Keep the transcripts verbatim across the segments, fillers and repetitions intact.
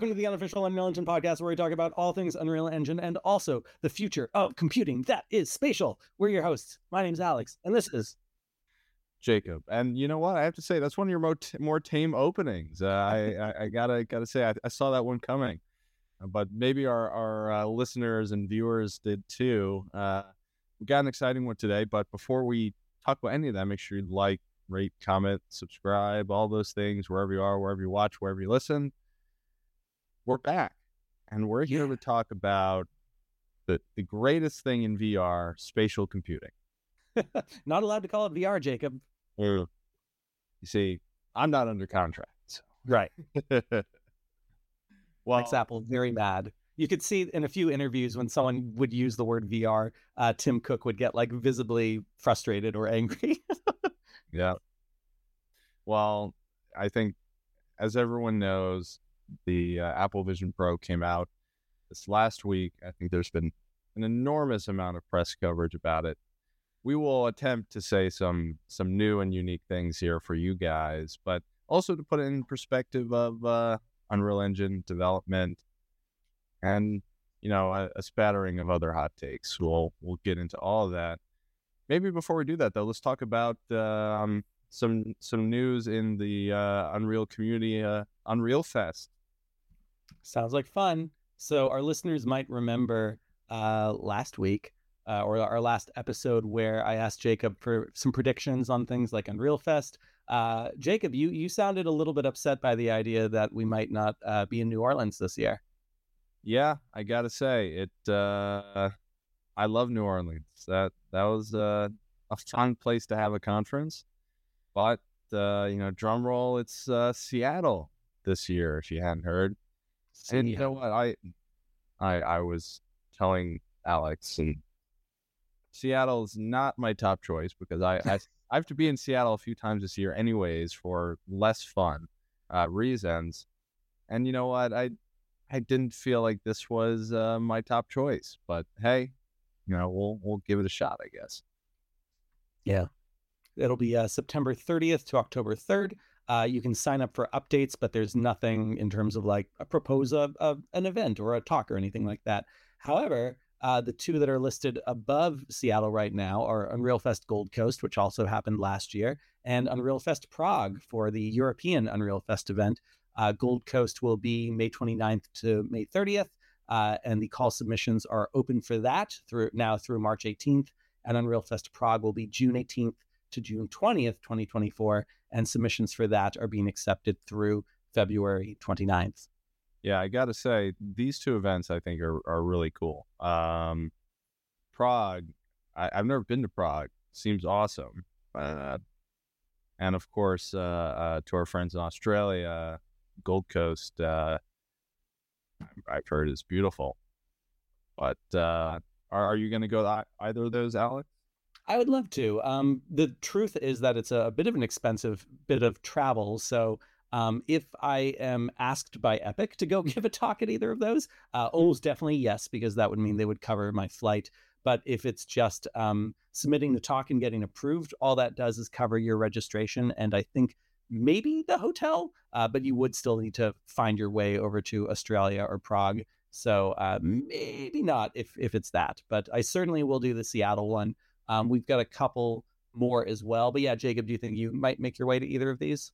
welcome to the unofficial Unreal Engine podcast, where we talk about all things Unreal Engine and also the future of computing that is spatial. We're your hosts. My name's Alex, and this is Jacob. And you know what? I have to say, that's one of your more, t- more tame openings. Uh, I, I, I gotta gotta say, I, I saw that one coming, but maybe our our uh, listeners and viewers did too. Uh, we got an exciting one today, but before we talk about any of that, make sure you like, rate, comment, subscribe, all those things, wherever you are, wherever you watch, wherever you listen. We're back, and we're here yeah. to talk about the, the greatest thing in V R, spatial computing. Not allowed to call it V R, Jacob. Uh, you see, I'm not under contract. So. Right. Well, Alex Apple, very mad. You could see in a few interviews when someone would use the word V R, uh, Tim Cook would get like visibly frustrated or angry. Yeah. Well, I think, as everyone knows, the uh, Apple Vision Pro came out this last week. I think there's been an enormous amount of press coverage about it. We will attempt to say some some new and unique things here for you guys, but also to put it in perspective of uh, Unreal Engine development and, you know, a, a spattering of other hot takes. We'll, we'll get into all of that. Maybe before we do that, though, let's talk about um, some some news in the uh, Unreal community, uh, Unreal Fest. Sounds like fun. So our listeners might remember uh, last week uh, or our last episode where I asked Jacob for some predictions on things like Unreal Fest. Uh, Jacob, you, you sounded a little bit upset by the idea that we might not uh, be in New Orleans this year. Yeah, I got to say it. Uh... I love New Orleans. That that was uh, a fun place to have a conference, but uh, you know, drum roll, it's uh, Seattle this year. If you hadn't heard, Seattle. And you know what, I, I I was telling Alex, and Seattle is not my top choice because I I, I have to be in Seattle a few times this year, anyways, for less fun uh, reasons. And you know what, I I didn't feel like this was uh, my top choice, but hey. You know, we'll we'll give it a shot, I guess. Yeah, it'll be uh, September thirtieth to October third. Uh, you can sign up for updates, but there's nothing in terms of like a propose of, of an event or a talk or anything like that. However, uh, the two that are listed above Seattle right now are Unreal Fest Gold Coast, which also happened last year, and Unreal Fest Prague for the European Unreal Fest event. Uh, Gold Coast will be May twenty-ninth to May thirtieth. Uh, and the call submissions are open for that through now through March eighteenth, and Unreal Fest Prague will be June eighteenth to June twentieth, twenty twenty-four, and submissions for that are being accepted through February twenty-ninth. Yeah, I got to say, these two events, I think, are, are really cool. Um, Prague, I, I've never been to Prague. Seems awesome. Uh, and, of course, uh, uh, to our friends in Australia, Gold Coast, uh, I've heard it's beautiful, but uh, are, are you going to go to either of those, Alex? I would love to. Um, the truth is that it's a, a bit of an expensive bit of travel. So um, if I am asked by Epic to go give a talk at either of those, uh, almost definitely yes, because that would mean they would cover my flight. But if it's just um, submitting the talk and getting approved, all that does is cover your registration. And I think maybe the hotel, uh, but you would still need to find your way over to Australia or Prague. So uh, maybe not if if it's that, but I certainly will do the Seattle one. Um, we've got a couple more as well. But yeah, Jacob, do you think you might make your way to either of these?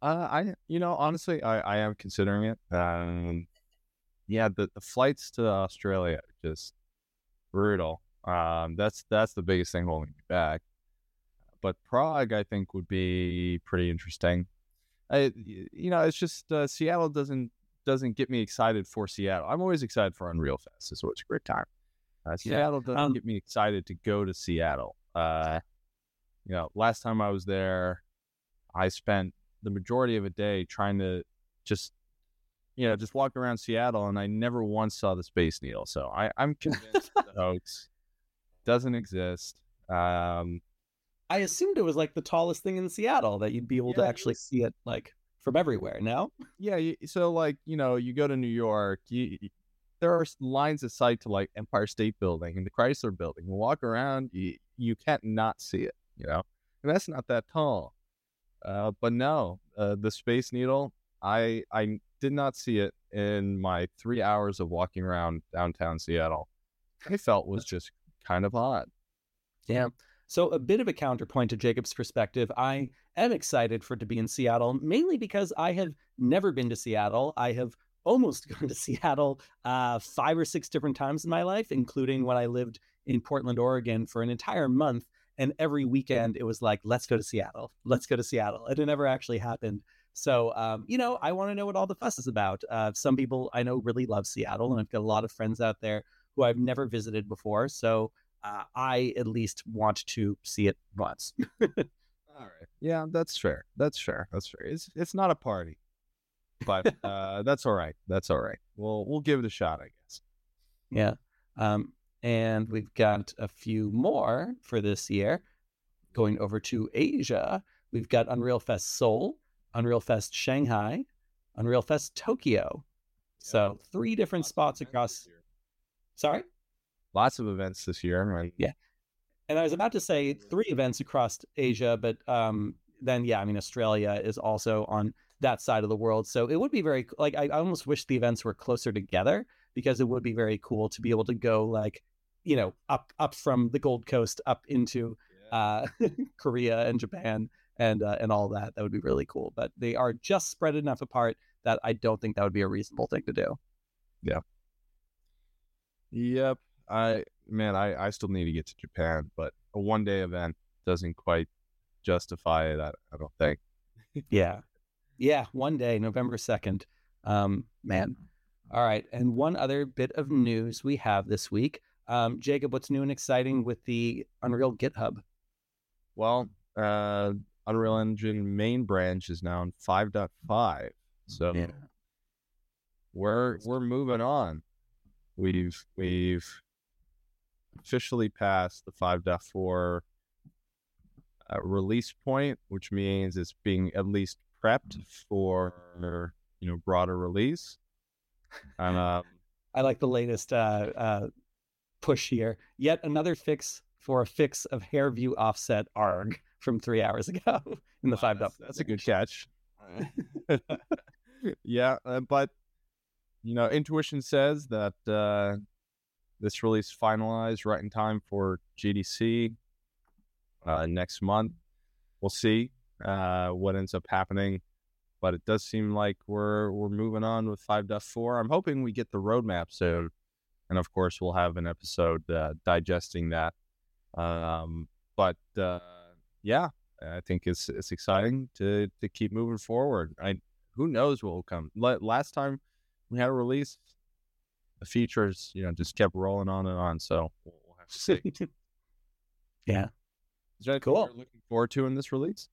Uh, I, you know, honestly, I, I am considering it. Um, yeah, the, the flights to Australia are just brutal. Um, that's that's the biggest thing holding me back. But Prague, I think, would be pretty interesting. I, you know, it's just uh, Seattle doesn't doesn't get me excited for Seattle. I'm always excited for Unreal Fest, so it's a great time. Uh, Seattle yeah. doesn't um, get me excited to go to Seattle. Uh, you know, last time I was there, I spent the majority of a day trying to just, you know, just walk around Seattle, and I never once saw the Space Needle. So I, I'm convinced the hoax doesn't exist. Um, I assumed it was like the tallest thing in Seattle that you'd be able yeah, to actually see it like from everywhere. No? Yeah. So like, you know, you go to New York, you, you, there are lines of sight to like Empire State Building and the Chrysler Building. You walk around, you, you can't not see it, you know, and that's not that tall. Uh, but no, uh, the Space Needle, I, I did not see it in my three hours of walking around downtown Seattle. I felt was just kind of odd. Yeah. So a bit of a counterpoint to Jacob's perspective, I am excited for it to be in Seattle, mainly because I have never been to Seattle. I have almost gone to Seattle uh, five or six different times in my life, including when I lived in Portland, Oregon for an entire month. And every weekend it was like, let's go to Seattle. Let's go to Seattle. And it never actually happened. So, um, you know, I want to know what all the fuss is about. Uh, some people I know really love Seattle, and I've got a lot of friends out there who I've never visited before. So uh, I at least want to see it once. All right. Yeah, that's fair. That's fair. That's fair. It's it's not a party, but uh, that's all right. That's all right. We'll, we'll give it a shot, I guess. Yeah. Um, and we've got a few more for this year. Going over to Asia, we've got Unreal Fest Seoul, Unreal Fest Shanghai, Unreal Fest Tokyo. Yeah, so three different spots across. Sorry? Lots of events this year, right? Yeah. And I was about to say three events across Asia, but um, then, yeah, I mean, Australia is also on that side of the world. So it would be very, like, I almost wish the events were closer together, because it would be very cool to be able to go, like, you know, up up from the Gold Coast up into yeah. uh, Korea and Japan. And uh, and all that, that would be really cool. But they are just spread enough apart that I don't think that would be a reasonable thing to do. Yeah. Yep. I man, I, I still need to get to Japan, but a one day event doesn't quite justify it. I, I don't think. yeah. Yeah. One day, November second. Um, man. All right. And one other bit of news we have this week. Um, Jacob, what's new and exciting with the Unreal GitHub? Well, uh, Unreal Engine main branch is now in five point five. So yeah. we're we're moving on. We've we've officially passed the five point four uh, release point, which means it's being at least prepped for, you know, broader release. And, uh, I like the latest uh, uh, push here. Yet another fix for a fix of hair view offset arg. From three hours ago in the wow, five. That's, that's a good catch. yeah, uh, but you know, intuition says that uh, this release finalized right in time for G D C uh, next month. We'll see uh, what ends up happening, but it does seem like we're we're moving on with five point four. I'm hoping we get the roadmap soon, and of course, we'll have an episode uh, digesting that. Um, but uh, Yeah, I think it's it's exciting to to keep moving forward. I who knows what will come. Last time we had a release, the features, you know, just kept rolling on and on. So we'll have to see. yeah, is that cool? You're looking forward to in this release?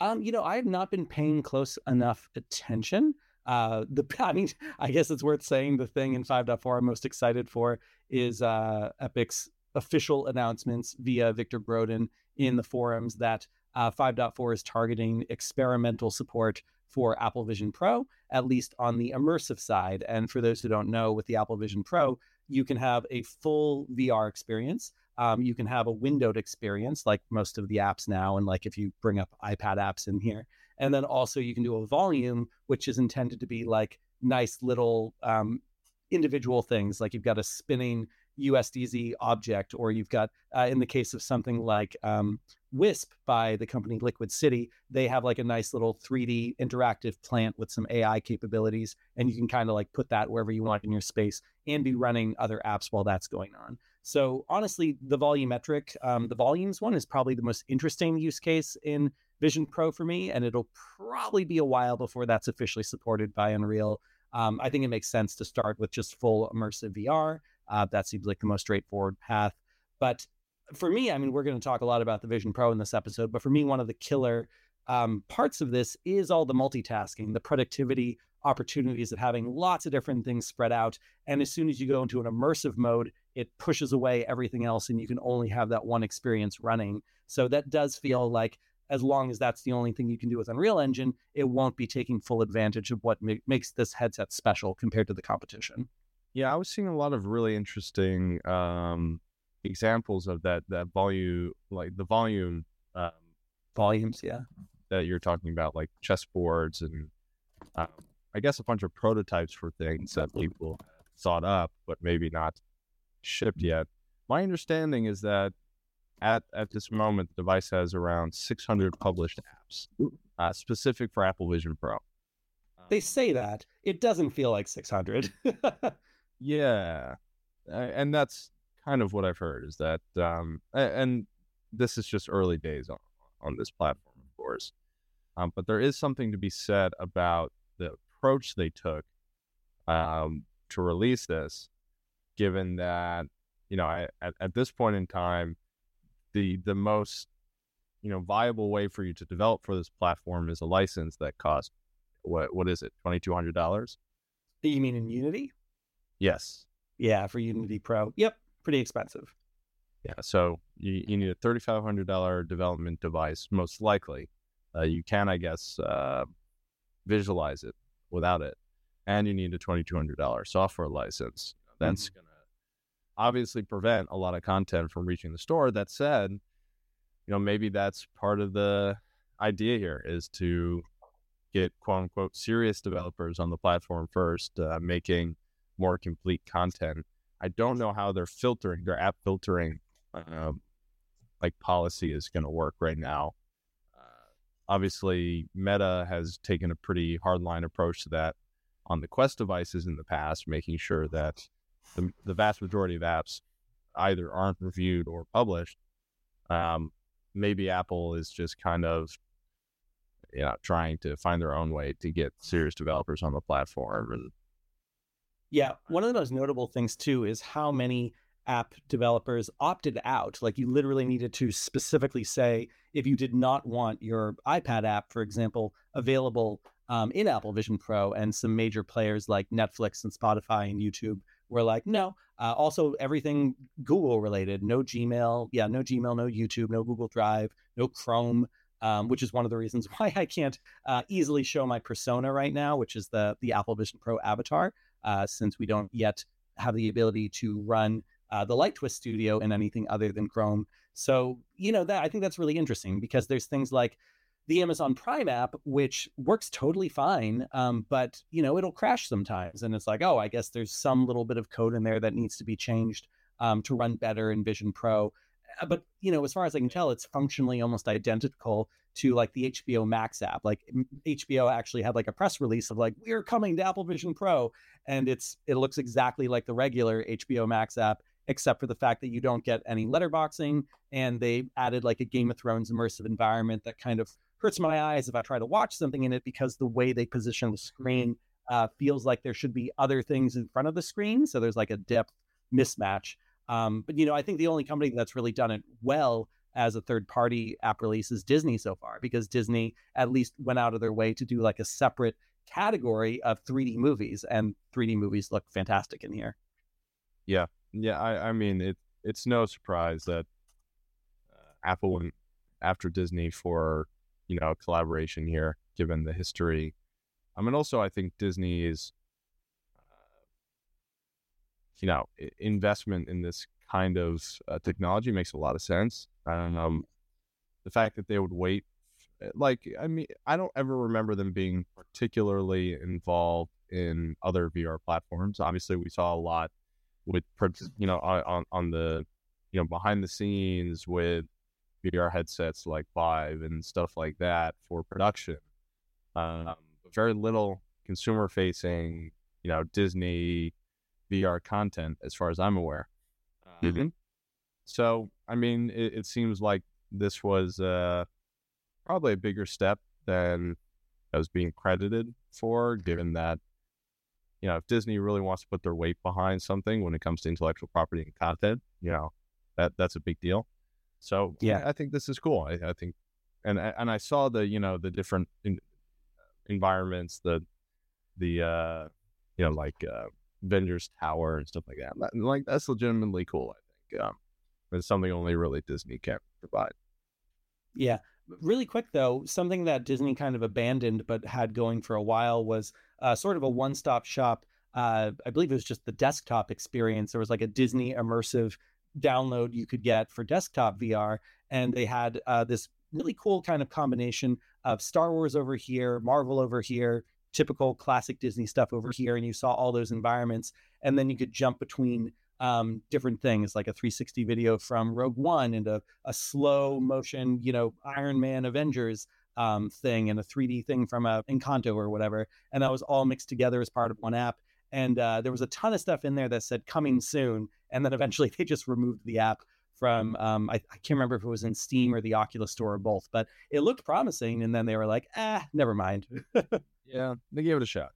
Um, you know, I have not been paying close enough attention. Uh, the I mean, I guess it's worth saying the thing in five point four I'm most excited for is uh, Epic's official announcements via Victor Brodin in the forums that uh, five point four is targeting experimental support for Apple Vision Pro, at least on the immersive side. And for those who don't know, with the Apple Vision Pro, you can have a full V R experience. Um, you can have a windowed experience, like most of the apps now, and like if you bring up iPad apps in here. And then also you can do a volume, which is intended to be like nice little um, individual things, like you've got a spinning U S D Z object, or you've got, uh, in the case of something like um, Wisp by the company Liquid City, they have like a nice little three D interactive plant with some A I capabilities, and you can kind of like put that wherever you want in your space and be running other apps while that's going on. So honestly, the volumetric, um, the volumes one is probably the most interesting use case in Vision Pro for me, and it'll probably be a while before that's officially supported by Unreal. Um, I think it makes sense to start with just full immersive V R. Uh, that seems like the most straightforward path. But for me, I mean, we're going to talk a lot about the Vision Pro in this episode, but for me, one of the killer um, parts of this is all the multitasking, the productivity opportunities of having lots of different things spread out. And as soon as you go into an immersive mode, it pushes away everything else, and you can only have that one experience running. So that does feel like, as long as that's the only thing you can do with Unreal Engine, it won't be taking full advantage of what ma- makes this headset special compared to the competition. Yeah, I was seeing a lot of really interesting um, examples of that that volume, like the volume um, volumes, yeah, that you're talking about, like chessboards and uh, I guess, a bunch of prototypes for things that people sought up, but maybe not shipped yet. My understanding is that at at this moment, the device has around six hundred published apps, uh, specific for Apple Vision Pro. They say that. It doesn't feel like six hundred. Yeah. And that's kind of what I've heard, is that, um, and this is just early days on, on this platform, of course. Um, but there is something to be said about the approach they took um, to release this, given that, you know, I, at, at this point in time, the the most, you know, viable way for you to develop for this platform is a license that costs, what what is it, twenty-two hundred dollars? You mean in Unity? Yes. Yeah, for Unity Pro. Yep, pretty expensive. Yeah, so you, you need a thirty-five hundred dollars development device, most likely. Uh, you can, I guess, uh, visualize it without it. And you need a twenty-two hundred dollars software license. That's mm-hmm. going to obviously prevent a lot of content from reaching the store. That said, you know, maybe that's part of the idea here, is to get, quote unquote, serious developers on the platform first, uh, making more complete content. I don't know how they're filtering, their app filtering, um, like policy is going to work right now. Obviously, Meta has taken a pretty hardline approach to that on the Quest devices in the past, making sure that the, the vast majority of apps either aren't reviewed or published. Um, maybe Apple is just kind of, you know, trying to find their own way to get serious developers on the platform. And yeah, one of the most notable things, too, is how many app developers opted out. Like, you literally needed to specifically say if you did not want your iPad app, for example, available um, in Apple Vision Pro, and some major players like Netflix and Spotify and YouTube were like, no. Uh, also, everything Google related, no Gmail, yeah, no Gmail, no YouTube, no Google Drive, no Chrome, um, which is one of the reasons why I can't uh, easily show my persona right now, which is the the Apple Vision Pro avatar, uh, since we don't yet have the ability to run Uh, the Light Twist Studio and anything other than Chrome. So, you know, that I think that's really interesting, because there's things like the Amazon Prime app, which works totally fine, um, but, you know, it'll crash sometimes. And it's like, oh, I guess there's some little bit of code in there that needs to be changed um, to run better in Vision Pro. But, you know, as far as I can tell, it's functionally almost identical to like the H B O Max app. Like, H B O actually had like a press release of like, we're coming to Apple Vision Pro. And it's it looks exactly like the regular H B O Max app, except for the fact that you don't get any letterboxing, and they added like a Game of Thrones immersive environment that kind of hurts my eyes if I try to watch something in it, because the way they position the screen uh, feels like there should be other things in front of the screen. So there's like a depth mismatch. Um, but, you know, I think the only company that's really done it well as a third party app release is Disney so far, because Disney at least went out of their way to do like a separate category of three D movies, and three D movies look fantastic in here. Yeah. Yeah, I, I mean, it. it's no surprise that uh, Apple went after Disney for, you know, collaboration here, given the history. I mean, also, I think Disney is, uh, you know, investment in this kind of uh, technology makes a lot of sense. Um, the fact that they would wait, like, I mean, I don't ever remember them being particularly involved in other V R platforms. Obviously, we saw a lot with, you know, on, on the, you know, behind the scenes with V R headsets like Vive and stuff like that for production. Um, very little consumer facing, you know, Disney V R content, as far as I'm aware. Mm-hmm. So, I mean, it, it seems like this was uh, probably a bigger step than I was being credited for, given that, you know, if Disney really wants to put their weight behind something when it comes to intellectual property and content, you know, that that's a big deal. So yeah, I, I think this is cool. I, I think, and and I saw the, you know, the different in, environments, the the uh, you know, like uh, Avengers Tower and stuff like that. Like, that's legitimately cool. I think um, it's something only really Disney can provide. Yeah. Really quick, though, something that Disney kind of abandoned but had going for a while was uh, sort of a one-stop shop. Uh, I believe it was just the desktop experience. There was like a Disney immersive download you could get for desktop V R. And they had uh, this really cool kind of combination of Star Wars over here, Marvel over here, typical classic Disney stuff over here, and you saw all those environments, and then you could jump between um, different things, like a three sixty video from Rogue One and a, a slow motion, you know, Iron Man Avengers um, thing and a three D thing from a Encanto or whatever. And that was all mixed together as part of one app. And uh, there was a ton of stuff in there that said coming soon. And then eventually they just removed the app from, um, I, I can't remember if it was in Steam or the Oculus Store or both, but it looked promising. And then they were like, ah, never mind. Yeah, they gave it a shot.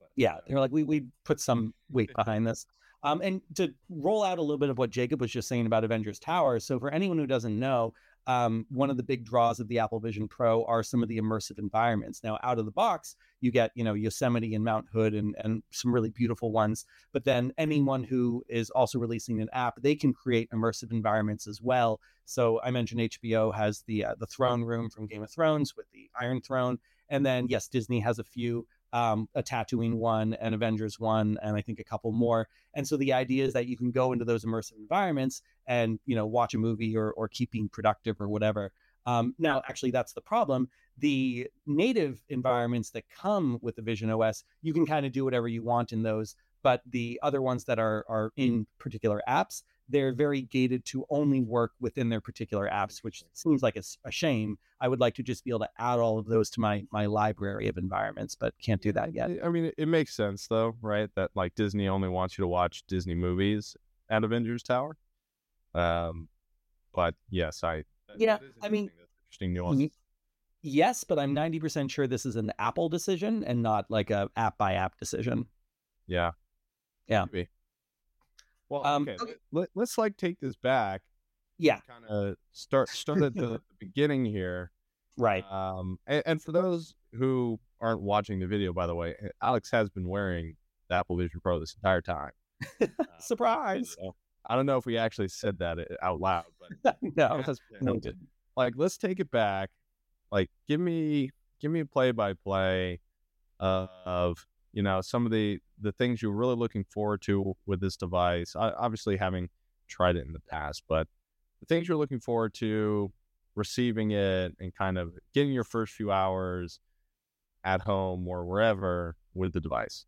But, yeah, they were like, we we put some weight behind this. Um, and to roll out a little bit of what Jacob was just saying about Avengers Tower. So for anyone who doesn't know, um, one of the big draws of the Apple Vision Pro are some of the immersive environments. Now, out of the box, you get, you know, Yosemite and Mount Hood and, and some really beautiful ones. But then anyone who is also releasing an app, they can create immersive environments as well. So I mentioned H B O has the uh, the throne room from Game of Thrones with the Iron Throne. And then, yes, Disney has a few, um, a Tatooine one, an Avengers one, and I think a couple more. And so the idea is that you can go into those immersive environments and, you know, watch a movie or or keep being productive or whatever. Um, now, actually, that's the problem. The native environments that come with the Vision O S, you can kind of do whatever you want in those. But the other ones that are are in particular apps, they're very gated to only work within their particular apps, which seems like a, a shame. I would like to just be able to add all of those to my my library of environments, but can't do that yet. I mean, it makes sense, though, right? That, like, Disney only wants you to watch Disney movies at Avengers Tower. Um, but, yes, I... Yeah, I mean... Interesting nuance. Y- yes, but I'm ninety percent sure this is an Apple decision and not, like, a app-by-app decision. Yeah. Yeah. Maybe. Well, um, okay. okay. Let, let's like take this back. Yeah. Kind of start start at the, the beginning here, right? Um, and, and for those who aren't watching the video, by the way, Alex has been wearing the Apple Vision Pro this entire time. Surprise! Uh, I don't know if we actually said that out loud, but no, that's, no, like, let's take it back. Like, give me give me a play by play of, you know, some of the, the things you're really looking forward to with this device, I, obviously having tried it in the past, but the things you're looking forward to receiving it and kind of getting your first few hours at home or wherever with the device.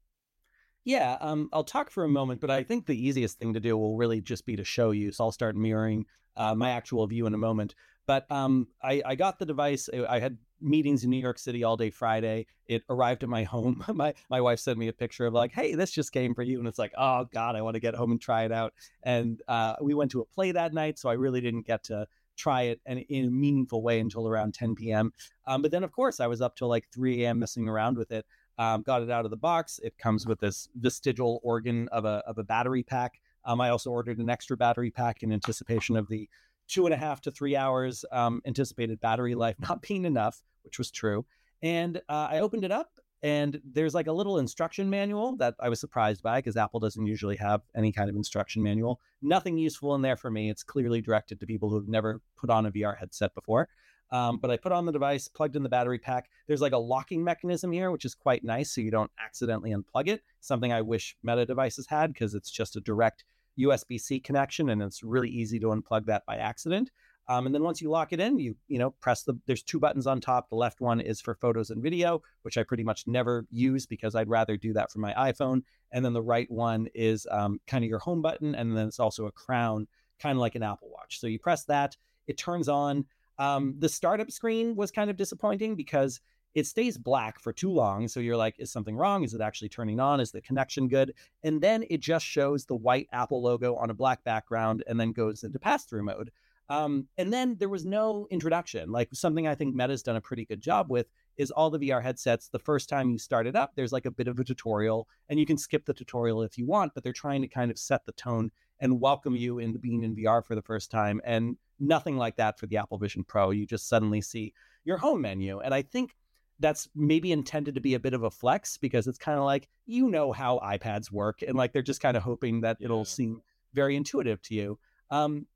Yeah, um, I'll talk for a moment, but I think the easiest thing to do will really just be to show you. So I'll start mirroring uh, my actual view in a moment. But um, I, I got the device. I had meetings in New York City all day Friday. It arrived at my home. My my wife sent me a picture of, like, hey, this just came for you. And it's like, oh, God, I want to get home and try it out. And uh, we went to a play that night, so I really didn't get to try it in, in a meaningful way until around ten p.m. Um, but then, of course, I was up till like three a.m. messing around with it. Um, got it out of the box. It comes with this vestigial organ of a of a battery pack. Um, I also ordered an extra battery pack in anticipation of the two and a half to three hours um, anticipated battery life not being enough, which was true. And uh, I opened it up, and there's like a little instruction manual that I was surprised by because Apple doesn't usually have any kind of instruction manual. Nothing useful in there for me. It's clearly directed to people who have never put on a V R headset before. Um, but I put on the device, plugged in the battery pack. There's like a locking mechanism here, which is quite nice, so you don't accidentally unplug it. Something I wish Meta devices had because it's just a direct U S B C connection, and it's really easy to unplug that by accident. Um, and then once you lock it in, you you know press the. There's two buttons on top. The left one is for photos and video, which I pretty much never use because I'd rather do that from my iPhone. And then the right one is um, kind of your home button, and then it's also a crown, kind of like an Apple Watch. So you press that, it turns on. Um, the startup screen was kind of disappointing because it stays black for too long. So you're like, is something wrong? Is it actually turning on? Is the connection good? And then it just shows the white Apple logo on a black background and then goes into pass-through mode. Um, and then there was no introduction. Like, something I think Meta's done a pretty good job with is all the V R headsets. The first time you start it up, there's like a bit of a tutorial, and you can skip the tutorial if you want, but they're trying to kind of set the tone and welcome you into being in V R for the first time. And nothing like that for the Apple Vision Pro. You just suddenly see your home menu. And I think that's maybe intended to be a bit of a flex because it's kind of like, you know how iPads work, and like they're just kind of hoping that it'll yeah. seem very intuitive to you. Um,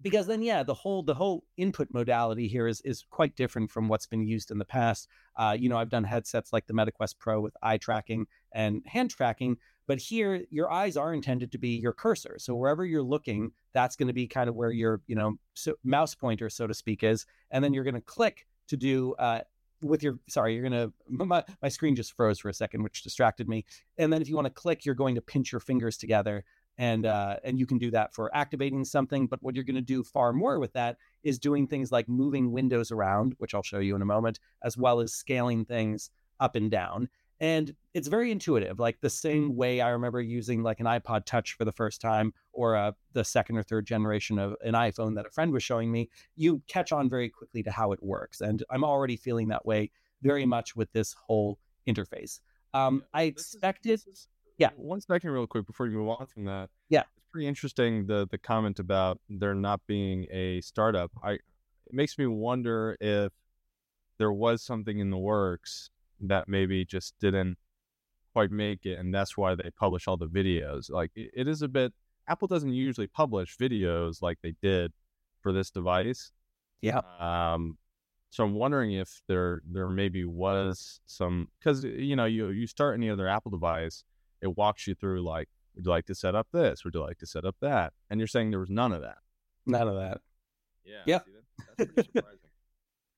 because then, yeah, the whole the whole input modality here is is quite different from what's been used in the past. Uh, you know, I've done headsets like the MetaQuest Pro with eye tracking and hand tracking, but here your eyes are intended to be your cursor. So wherever you're looking, that's going to be kind of where your you know so mouse pointer, so to speak, is, and then you're going to click to do. Uh, with your, sorry, you're going to, my, my screen just froze for a second, which distracted me. And then if you want to click, you're going to pinch your fingers together. And uh, and you can do that for activating something. But what you're going to do far more with that is doing things like moving windows around, which I'll show you in a moment, as well as scaling things up and down. And it's very intuitive, like the same way I remember using like an iPod Touch for the first time, or uh, the second or third generation of an iPhone that a friend was showing me. You catch on very quickly to how it works. And I'm already feeling that way very much with this whole interface. Um, yeah, I expected... Yeah. One second real quick before you move on from that. Yeah. It's pretty interesting, the the comment about there not being a startup. I it makes me wonder if there was something in the works that maybe just didn't quite make it, and that's why they publish all the videos. Like it, it is a bit, Apple doesn't usually publish videos like they did for this device. Yeah. Um So I'm wondering if there there maybe was some, because you know, you you start any other Apple device, it walks you through like, would you like to set up this? Would you like to set up that? And you're saying there was none of that. None of that. Yeah. Yeah. See, that, that's pretty surprising.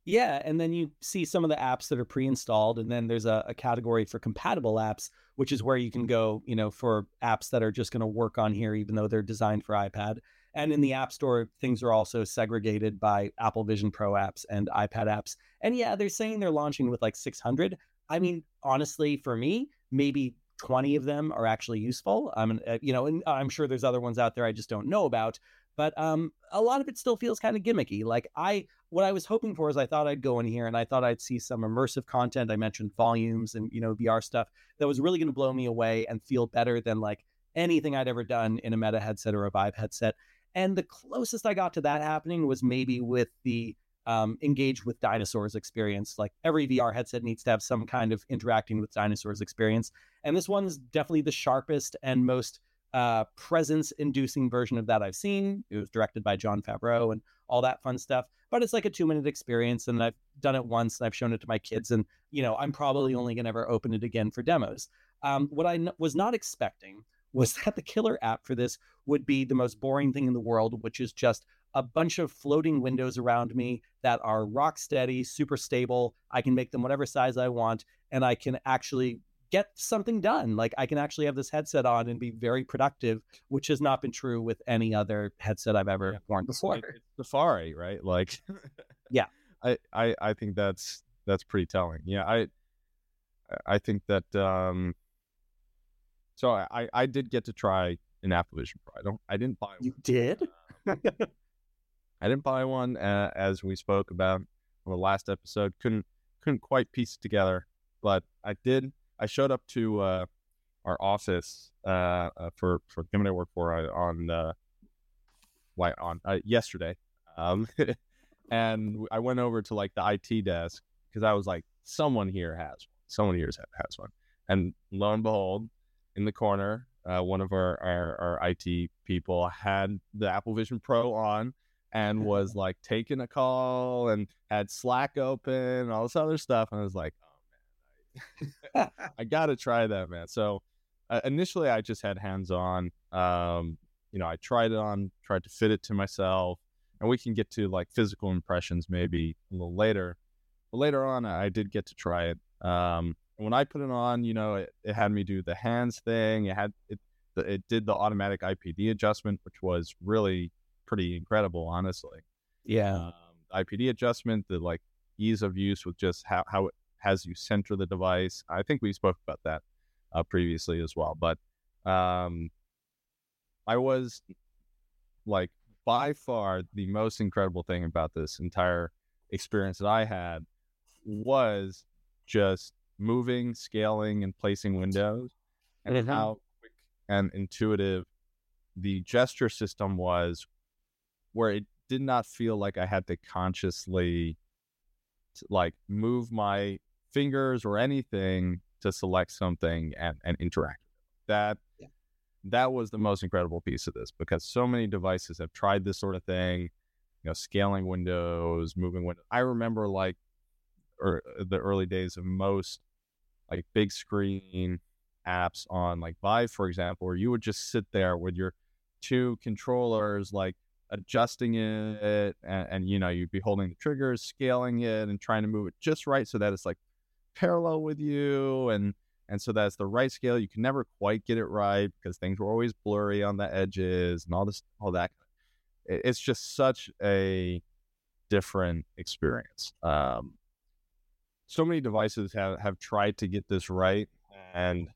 Yeah. And then you see some of the apps that are pre-installed, and then there's a, a category for compatible apps, which is where you can go, you know, for apps that are just going to work on here, even though they're designed for iPad. And in the App Store, things are also segregated by Apple Vision Pro apps and iPad apps. And yeah, they're saying they're launching with like six hundred. I mean, honestly, for me, maybe twenty of them are actually useful. I'm, uh, you know, and I'm sure there's other ones out there I just don't know about, but um, a lot of it still feels kind of gimmicky. Like I, what I was hoping for is I thought I'd go in here and I thought I'd see some immersive content. I mentioned volumes and, you know, V R stuff that was really going to blow me away and feel better than like anything I'd ever done in a Meta headset or a Vive headset. And the closest I got to that happening was maybe with the Um, engage with dinosaurs experience. Like every V R headset needs to have some kind of interacting with dinosaurs experience. And this one's definitely the sharpest and most uh, presence-inducing version of that I've seen. It was directed by Jon Favreau and all that fun stuff. But it's like a two-minute experience, and I've done it once, and I've shown it to my kids, and you know, I'm probably only going to ever open it again for demos. Um, what I n- was not expecting was that the killer app for this would be the most boring thing in the world, which is just a bunch of floating windows around me that are rock steady, super stable. I can make them whatever size I want, and I can actually get something done. Like I can actually have this headset on and be very productive, which has not been true with any other headset I've ever yeah. worn before. It's like, it's Safari, right? Like, yeah, I, I, I think that's, that's pretty telling. Yeah. I, I think that, um, so I, I did get to try an Apple Vision Pro. I don't, I didn't buy one. You did? Um, I didn't buy one, uh, as we spoke about on the last episode. Couldn't couldn't quite piece it together, but I did. I showed up to uh, our office uh, uh, for for the company I work for uh, on uh, like on uh, yesterday, um, and I went over to like the I T desk because I was like, someone here has one. Someone here has one, and lo and behold, in the corner, uh, one of our, our our I T people had the Apple Vision Pro on. And was like taking a call and had Slack open and all this other stuff. And I was like, oh man, I, I got to try that, man. So uh, initially I just had hands on, um, you know, I tried it on, tried to fit it to myself, and we can get to like physical impressions maybe a little later, but later on I did get to try it. Um, when I put it on, you know, it, it had me do the hands thing. It had, it, it did the automatic I P D adjustment, which was really pretty incredible, honestly. Yeah. Um, I P D adjustment, the like ease of use with just how, how it has you center the device. I think we spoke about that uh, previously as well, but um, I was like by far the most incredible thing about this entire experience that I had was just moving, scaling, and placing windows, and mm-hmm. how quick and intuitive the gesture system was, where it did not feel like I had to consciously like move my fingers or anything to select something and, and interact. That yeah. that was the most incredible piece of this, because so many devices have tried this sort of thing, you know, scaling windows, moving windows. I remember like or the early days of most like big screen apps on like Vive, for example, where you would just sit there with your two controllers like adjusting it, and, and you know, you'd be holding the triggers, scaling it, and trying to move it just right so that it's like parallel with you, and and so that's the right scale. You can never quite get it right because things were always blurry on the edges and all this, all that. It's just such a different experience. Um, so many devices have, have tried to get this right, and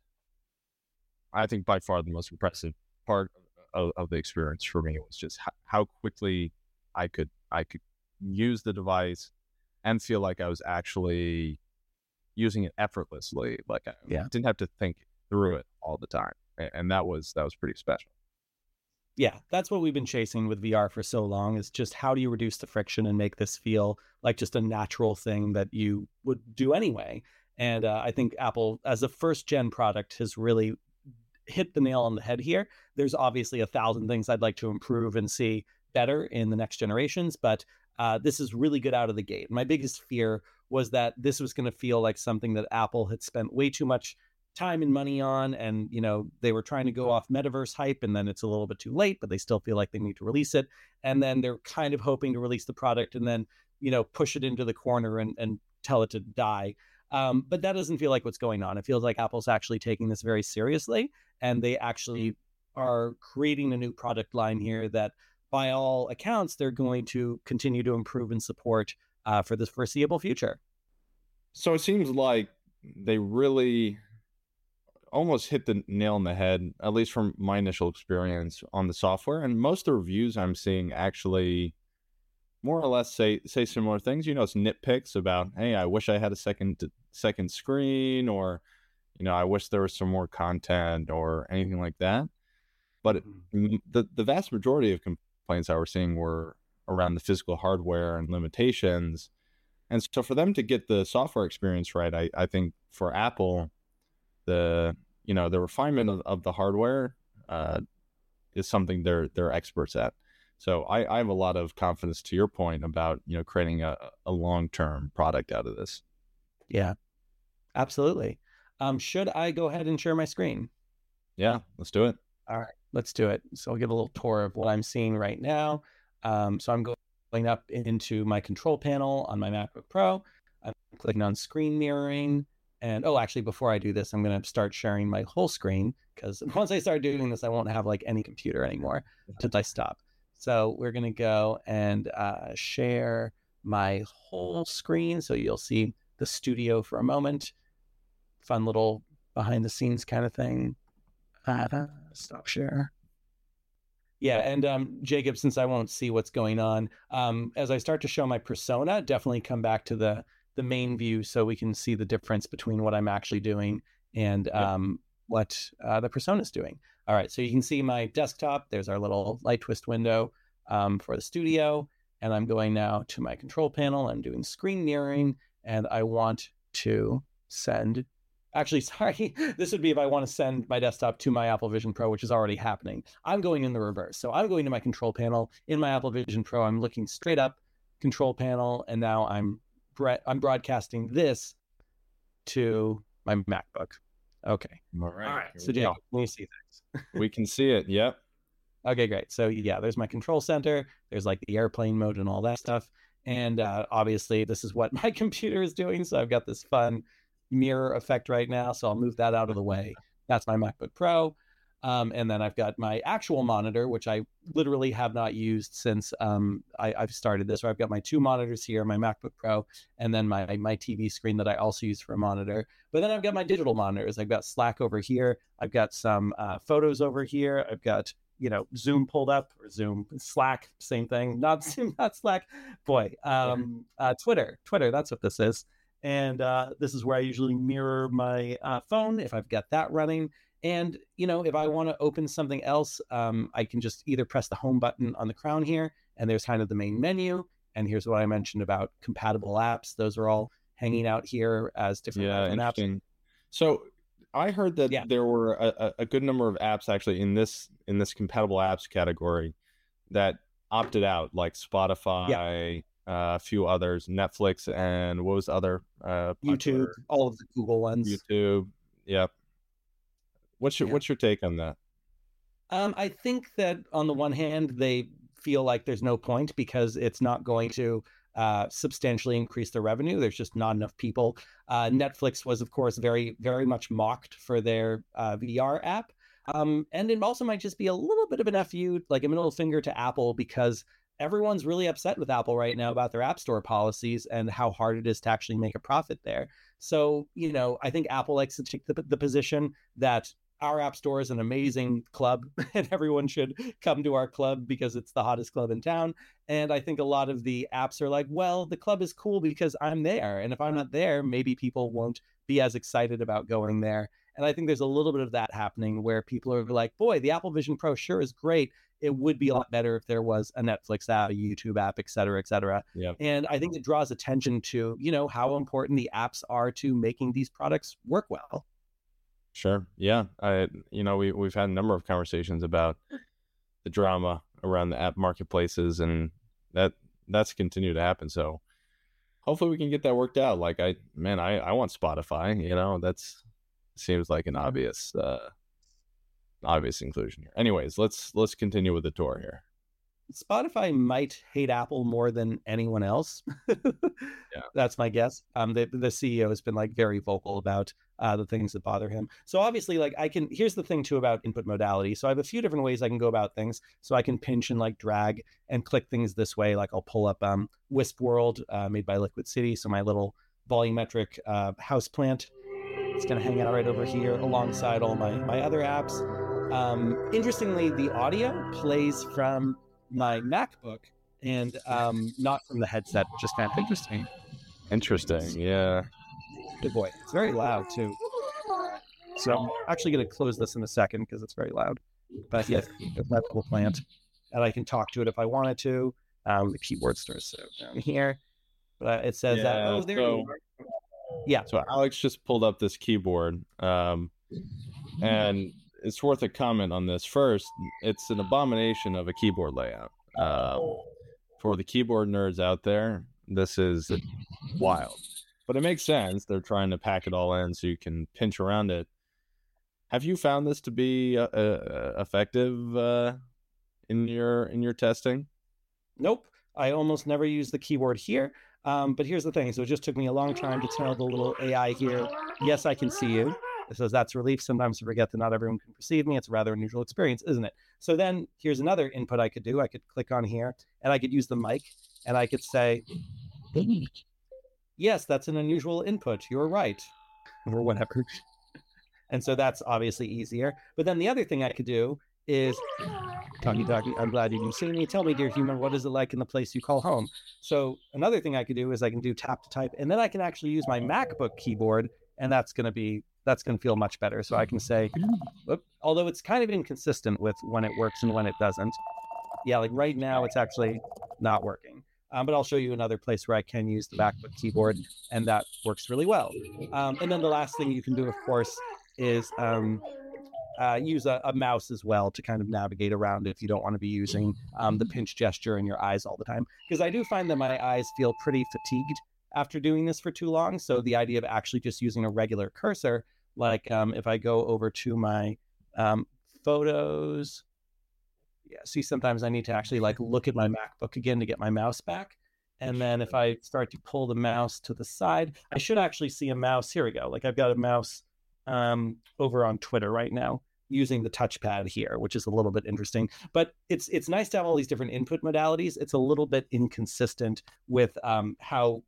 I think by far the most impressive part of, of the experience for me was just how, how quickly I could I could use the device and feel like I was actually using it effortlessly. Like I yeah. didn't have to think through it all the time, and that was that was pretty special. Yeah, that's what we've been chasing with V R for so long, is just how do you reduce the friction and make this feel like just a natural thing that you would do anyway. And uh, I think Apple, as a first-gen product, has really hit the nail on the head here. There's obviously a thousand things I'd like to improve and see better in the next generations, but uh, this is really good out of the gate. My biggest fear was that this was going to feel like something that Apple had spent way too much time and money on, and you know, they were trying to go off metaverse hype, and then it's a little bit too late, but they still feel like they need to release it, and then they're kind of hoping to release the product and then, you know, push it into the corner and, and tell it to die. Um, but that doesn't feel like what's going on. It feels like Apple's actually taking this very seriously, and they actually are creating a new product line here that by all accounts they're going to continue to improve and support uh, for this foreseeable future. So it seems like they really almost hit the nail on the head, at least from my initial experience on the software. And most of the reviews I'm seeing actually more or less say say similar things. You know, it's nitpicks about, hey, I wish I had a second second screen, or, you know, I wish there was some more content or anything like that. But it, the, the vast majority of complaints I was seeing were around the physical hardware and limitations. And so for them to get the software experience right, I, I think for Apple, the, you know, the refinement of, of the hardware uh, is something they're they're experts at. So I, I have a lot of confidence, to your point, about, you know, creating a, a long-term product out of this. Yeah, absolutely. Um, should I go ahead and share my screen? Yeah, let's do it. All right, let's do it. So I'll give a little tour of what I'm seeing right now. Um, so I'm going up into my control panel on my MacBook Pro. I'm clicking on screen mirroring. And, oh, actually, before I do this, I'm going to start sharing my whole screen, because once I start doing this, I won't have, like, any computer anymore until I stop. So we're going to go and uh, share my whole screen. So you'll see the studio for a moment. Fun little behind-the-scenes kind of thing. Uh, stop share. Yeah, and um, Jacob, since I won't see what's going on, um, as I start to show my persona, definitely come back to the the main view so we can see the difference between what I'm actually doing and um, what uh, the persona is doing. All right, so you can see my desktop. There's our little Light Twist window um, for the studio. And I'm going now to my control panel. I'm doing screen mirroring, and I want to send, actually, sorry, this would be if I want to send my desktop to my Apple Vision Pro, which is already happening. I'm going in the reverse. So I'm going to my control panel. In my Apple Vision Pro, I'm looking straight up, control panel, and now I'm I'm broadcasting this to my MacBook. Okay. All right. All right. So, Jake, can you see things? We can see it. Yep. Okay, great. So, yeah, there's my control center. There's like the airplane mode and all that stuff. And uh, obviously, this is what my computer is doing. So, I've got this fun mirror effect right now. So, I'll move that out of the way. That's my MacBook Pro. Um, and then I've got my actual monitor, which I literally have not used since um, I, I've started this. So I've got my two monitors here, my MacBook Pro, and then my my T V screen that I also use for a monitor. But then I've got my digital monitors. I've got Slack over here. I've got some uh, photos over here. I've got, you know, Zoom pulled up, or Zoom, Slack, same thing. Not Zoom, not Slack. Boy, um, uh, Twitter, Twitter, that's what this is. And uh, this is where I usually mirror my uh, phone if I've got that running. And, you know, if I want to open something else, um, I can just either press the home button on the crown here, and there's kind of the main menu. And here's what I mentioned about compatible apps. Those are all hanging out here as different yeah, apps. So I heard that yeah. there were a, a good number of apps actually in this in this compatible apps category that opted out, like Spotify, yeah. uh, a few others, Netflix, and what was the other? Uh, YouTube, all of the Google ones. YouTube, yep. What's your yeah. what's your take on that? Um, I think that on the one hand, they feel like there's no point because it's not going to uh, substantially increase their revenue. There's just not enough people. Uh, Netflix was, of course, very, very much mocked for their uh, V R app. Um, and it also might just be a little bit of an F U, like a middle finger to Apple, because everyone's really upset with Apple right now about their app store policies and how hard it is to actually make a profit there. So, you know, I think Apple likes to take the, the position that our app store is an amazing club and everyone should come to our club because it's the hottest club in town. And I think a lot of the apps are like, well, the club is cool because I'm there. And if I'm not there, maybe people won't be as excited about going there. And I think there's a little bit of that happening where people are like, boy, the Apple Vision Pro sure is great. It would be a lot better if there was a Netflix app, a YouTube app, et cetera, et cetera. Yeah. And I think it draws attention to, you know, how important the apps are to making these products work well. Sure. Yeah. I, you know, we, we've had a number of conversations about the drama around the app marketplaces, and that that's continued to happen. So hopefully we can get that worked out. Like, I, man, I, I want Spotify, you know, that's, seems like an obvious uh obvious inclusion here. Anyways, let's let's continue with the tour here. Spotify might hate Apple more than anyone else. Yeah. That's my guess. Um the, the C E O has been like very vocal about uh the things that bother him. So obviously, like, I can, here's the thing too about input modality. So I have a few different ways I can go about things. So I can pinch and like drag and click things this way. Like I'll pull up um Wisp World uh, made by Liquid City. So my little volumetric uh house plant. It's going to hang out right over here alongside all my, my other apps. Um, interestingly, the audio plays from my MacBook and um, not from the headset, which is kind of interesting. Interesting, yeah. Good boy. It's very loud, too. So I'm actually going to close this in a second because it's very loud. But yes, it's my little plant. And I can talk to it if I wanted to. Um, the keyboard starts down here. But it says yeah, that, oh, there so- you are. Yeah. So Alex just pulled up this keyboard, um, and it's worth a comment on this. First, it's an abomination of a keyboard layout. Uh, for the keyboard nerds out there, this is wild. But it makes sense. They're trying to pack it all in so you can pinch around it. Have you found this to be uh, uh, effective uh, in your in your testing? Nope. I almost never use the keyboard here. Um, but here's the thing. So it just took me a long time to tell the little A I here, yes, I can see you. It says that's relief sometimes to forget that not everyone can perceive me. It's a rather unusual experience, isn't it? So then here's another input I could do. I could click on here and I could use the mic and I could say, yes, that's an unusual input. You're right. Or whatever. And so that's obviously easier. But then the other thing I could do is... Talkie talkie, I'm glad you can see me. Tell me, dear human, what is it like in the place you call home? So another thing I could do is I can do tap to type, and then I can actually use my MacBook keyboard, and that's going to be, that's going to feel much better. So I can say, whoop, although it's kind of inconsistent with when it works and when it doesn't. Yeah, like right now it's actually not working. Um, but I'll show you another place where I can use the MacBook keyboard, and that works really well. Um, and then the last thing you can do, of course, is... Um, Uh, use a, a mouse as well to kind of navigate around if you don't want to be using um, the pinch gesture in your eyes all the time. Because I do find that my eyes feel pretty fatigued after doing this for too long. So the idea of actually just using a regular cursor, like um, if I go over to my um, photos, yeah, see, sometimes I need to actually like look at my MacBook again to get my mouse back. And then if I start to pull the mouse to the side, I should actually see a mouse. Here we go. Like I've got a mouse um, over on Twitter right now, using the touchpad here, which is a little bit interesting, but it's it's nice to have all these different input modalities. It's a little bit inconsistent with um, how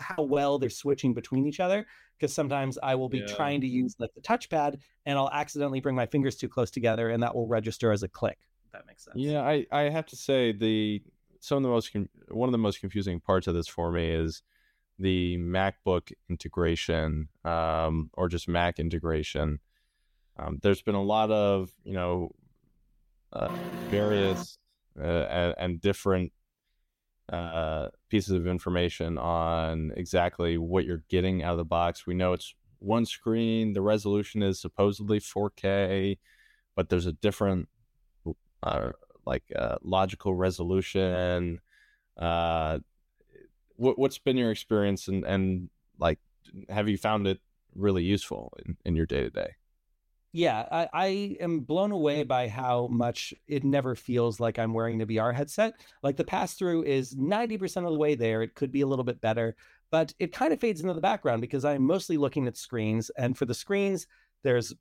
how well they're switching between each other, because sometimes I will be yeah. trying to use like the touchpad and I'll accidentally bring my fingers too close together, and that will register as a click. If that makes sense. Yeah, I, I have to say the some of the most one of the most confusing parts of this for me is the MacBook integration um, or just Mac integration. Um, there's been a lot of, you know, uh, various uh, and, and different uh, pieces of information on exactly what you're getting out of the box. We know it's one screen. The resolution is supposedly four K, but there's a different uh, like uh, logical resolution. Uh, what, what's been your experience, and, and like, have you found it really useful in, in your day to day? Yeah, I, I am blown away by how much it never feels like I'm wearing the V R headset. Like the pass-through is ninety percent of the way there. It could be a little bit better, but it kind of fades into the background because I'm mostly looking at screens. And for the screens, there's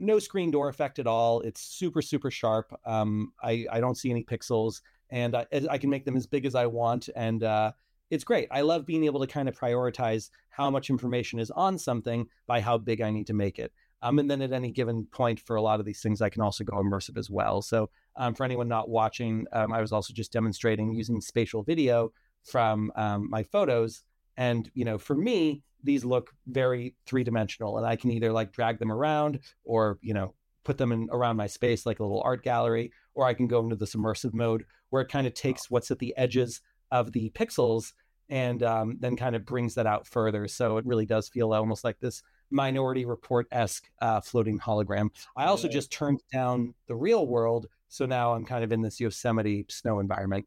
no screen door effect at all. It's super, super sharp. Um, I, I don't see any pixels, and I, I can make them as big as I want. And uh, it's great. I love being able to kind of prioritize how much information is on something by how big I need to make it. Um, and then at any given point for a lot of these things, I can also go immersive as well. So um, for anyone not watching, um, I was also just demonstrating using spatial video from um, my photos. And, you know, for me, these look very three-dimensional, and I can either like drag them around or, you know, put them in around my space like a little art gallery, or I can go into this immersive mode where it kind of takes what's at the edges of the pixels and um, then kind of brings that out further. So it really does feel almost like this Minority Report-esque uh, floating hologram. I also just turned down the real world, so now I'm kind of in this Yosemite snow environment.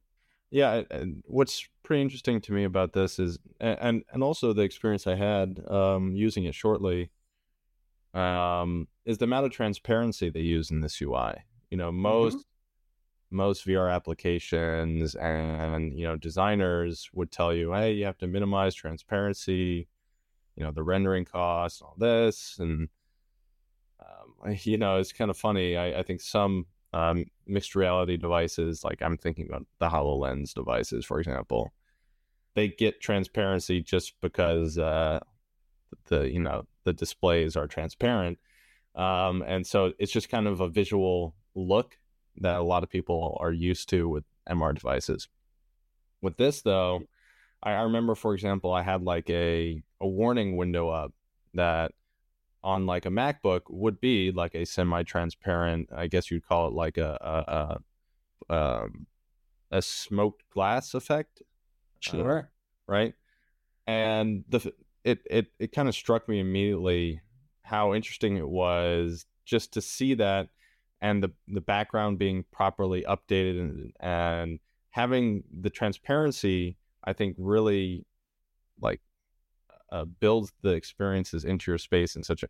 Yeah, and what's pretty interesting to me about this is, and and also the experience I had um, using it shortly, um, is the amount of transparency they use in this U I. You know, most mm-hmm. most V R applications and, you know, designers would tell you, hey, you have to minimize transparency, you know, the rendering costs, all this. And, um, you know, it's kind of funny. I, I think some um, mixed reality devices, like I'm thinking about the HoloLens devices, for example, they get transparency just because uh, the, you know, the displays are transparent. Um, and so it's just kind of a visual look that a lot of people are used to with M R devices. With this, though, I remember, for example, I had like a, a warning window up that on like a MacBook would be like a semi-transparent, I guess you'd call it like a a, a, um, a smoked glass effect. Sure. Uh, right. And the it, it, it kind of struck me immediately how interesting it was just to see that, and the, the background being properly updated and, and having the transparency, I think, really like uh, builds the experiences into your space in such an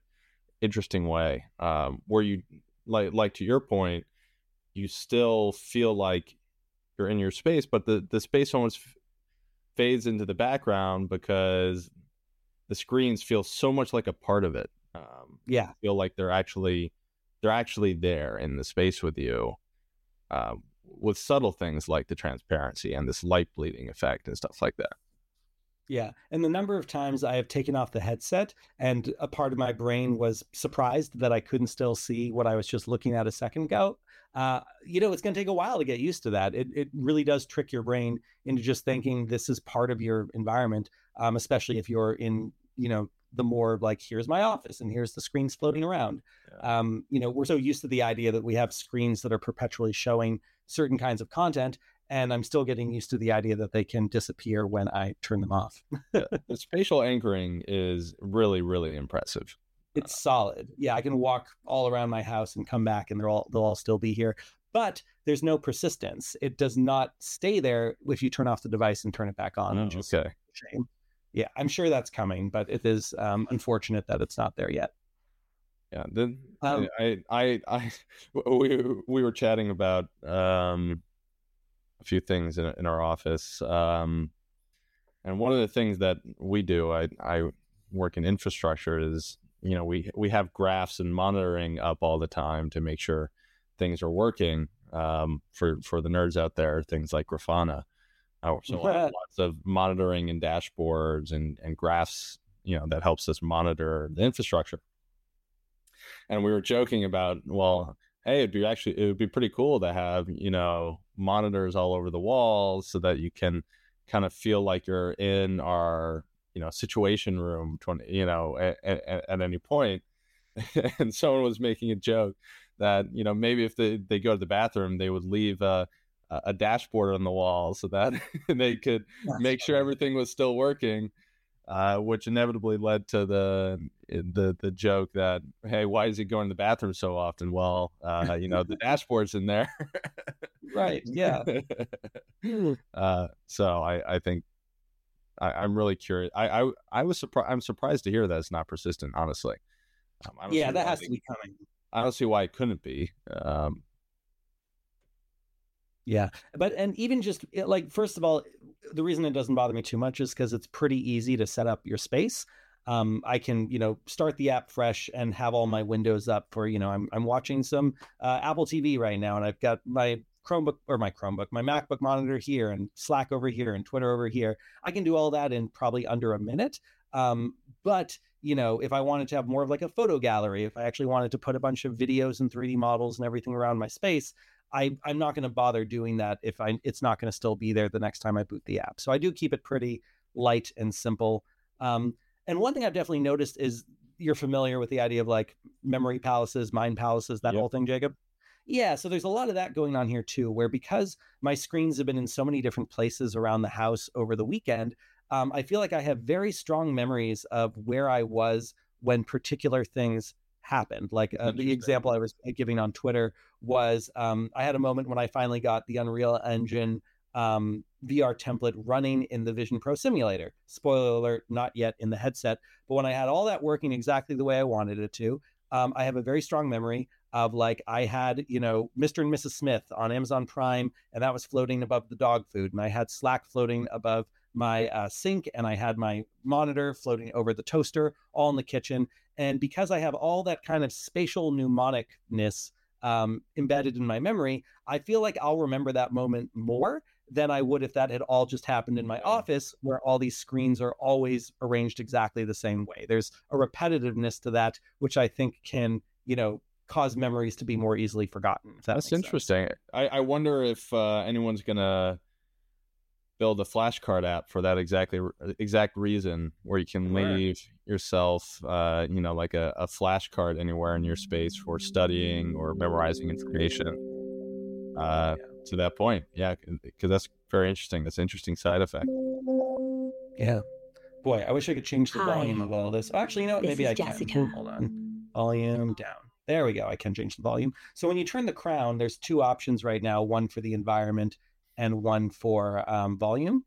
interesting way, um, where you like, like to your point, you still feel like you're in your space, but the, the space almost f- fades into the background because the screens feel so much like a part of it. Um, yeah. Feel like they're actually, they're actually there in the space with you. Um, with subtle things like the transparency and this light bleeding effect and stuff like that. Yeah. And the number of times I have taken off the headset and a part of my brain was surprised that I couldn't still see what I was just looking at a second ago. Uh, you know, it's going to take a while to get used to that. It it really does trick your brain into just thinking this is part of your environment, um, especially if you're in, you know, the more like, here's my office and here's the screens floating around. Yeah. Um, you know, we're so used to the idea that we have screens that are perpetually showing certain kinds of content, and I'm still getting used to the idea that they can disappear when I turn them off. Yeah. The spatial anchoring is really, really impressive. It's uh, solid. Yeah, I can walk all around my house and come back and they're all, they'll all still be here, but there's no persistence. It does not stay there if you turn off the device and turn it back on. Oh, is okay. Shame. Yeah, I'm sure that's coming, but it is um, unfortunate that it's not there yet. Yeah, the, um, I, I, I, we we were chatting about um, a few things in, in our office, um, and one of the things that we do, I, I work in infrastructure, is you know we we have graphs and monitoring up all the time to make sure things are working. Um, for for the nerds out there, things like Grafana. Oh, so lots of monitoring and dashboards and, and graphs, you know, that helps us monitor the infrastructure. And we were joking about, well, hey, it'd be actually, it would be pretty cool to have, you know, monitors all over the walls so that you can kind of feel like you're in our, you know, situation room, twenty, you know, at, at, at any point. And someone was making a joke that, you know, maybe if they, they go to the bathroom, they would leave uh a dashboard on the wall so that they could That's make sure everything was still working, uh, which inevitably led to the, the, the joke that, hey, why is he going to the bathroom so often? Well, uh, you know, the dashboard's in there. Right. Yeah. uh, so I, I think I, I'm really curious. I, I, I was surprised. I'm surprised to hear that it's not persistent, honestly. Um, yeah, that has to be coming. I don't see why it couldn't be. Um, yeah, but and even just like, first of all, the reason it doesn't bother me too much is because it's pretty easy to set up your space. Um, I can, you know, start the app fresh and have all my windows up for, you know, I'm I'm watching some uh, Apple T V right now, and I've got my Chromebook or my Chromebook, my MacBook monitor here, and Slack over here, and Twitter over here. I can do all that in probably under a minute. Um, but, you know, if I wanted to have more of like a photo gallery, if I actually wanted to put a bunch of videos and three D models and everything around my space, I, I'm not going to bother doing that if I, it's not going to still be there the next time I boot the app. So I do keep it pretty light and simple. Um, And one thing I've definitely noticed is you're familiar with the idea of like memory palaces, mind palaces, that yep. whole thing, Jacob. Yeah. So there's a lot of that going on here too, where because my screens have been in so many different places around the house over the weekend, um, I feel like I have very strong memories of where I was when particular things happened. Like uh, the example I was giving on Twitter was um, I had a moment when I finally got the Unreal Engine um, V R template running in the Vision Pro simulator. Spoiler alert, not yet in the headset. But when I had all that working exactly the way I wanted it to, um, I have a very strong memory of like, I had, you know, Mister and Missus Smith on Amazon Prime, and that was floating above the dog food. And I had Slack floating above my uh, sink, and I had my monitor floating over the toaster, all in the kitchen. And because I have all that kind of spatial mnemonicness um, embedded in my memory, I feel like I'll remember that moment more than I would if that had all just happened in my office, where all these screens are always arranged exactly the same way. There's a repetitiveness to that, which I think can, you know, cause memories to be more easily forgotten. That That's interesting. I, I wonder if uh, anyone's going to build a flashcard app for that exactly exact reason, where you can sure. leave yourself, uh, you know, like a, a flashcard anywhere in your space for studying or memorizing information. Uh, yeah. To that point, yeah, because that's very interesting. That's an interesting side effect. Yeah, boy, I wish I could change the Hi. volume of all this. Oh, actually, you know what? This Maybe I Jessica. can. Hold on, volume down. There we go. I can change the volume. So when you turn the crown, there's two options right now: one for the environment and one for um, volume.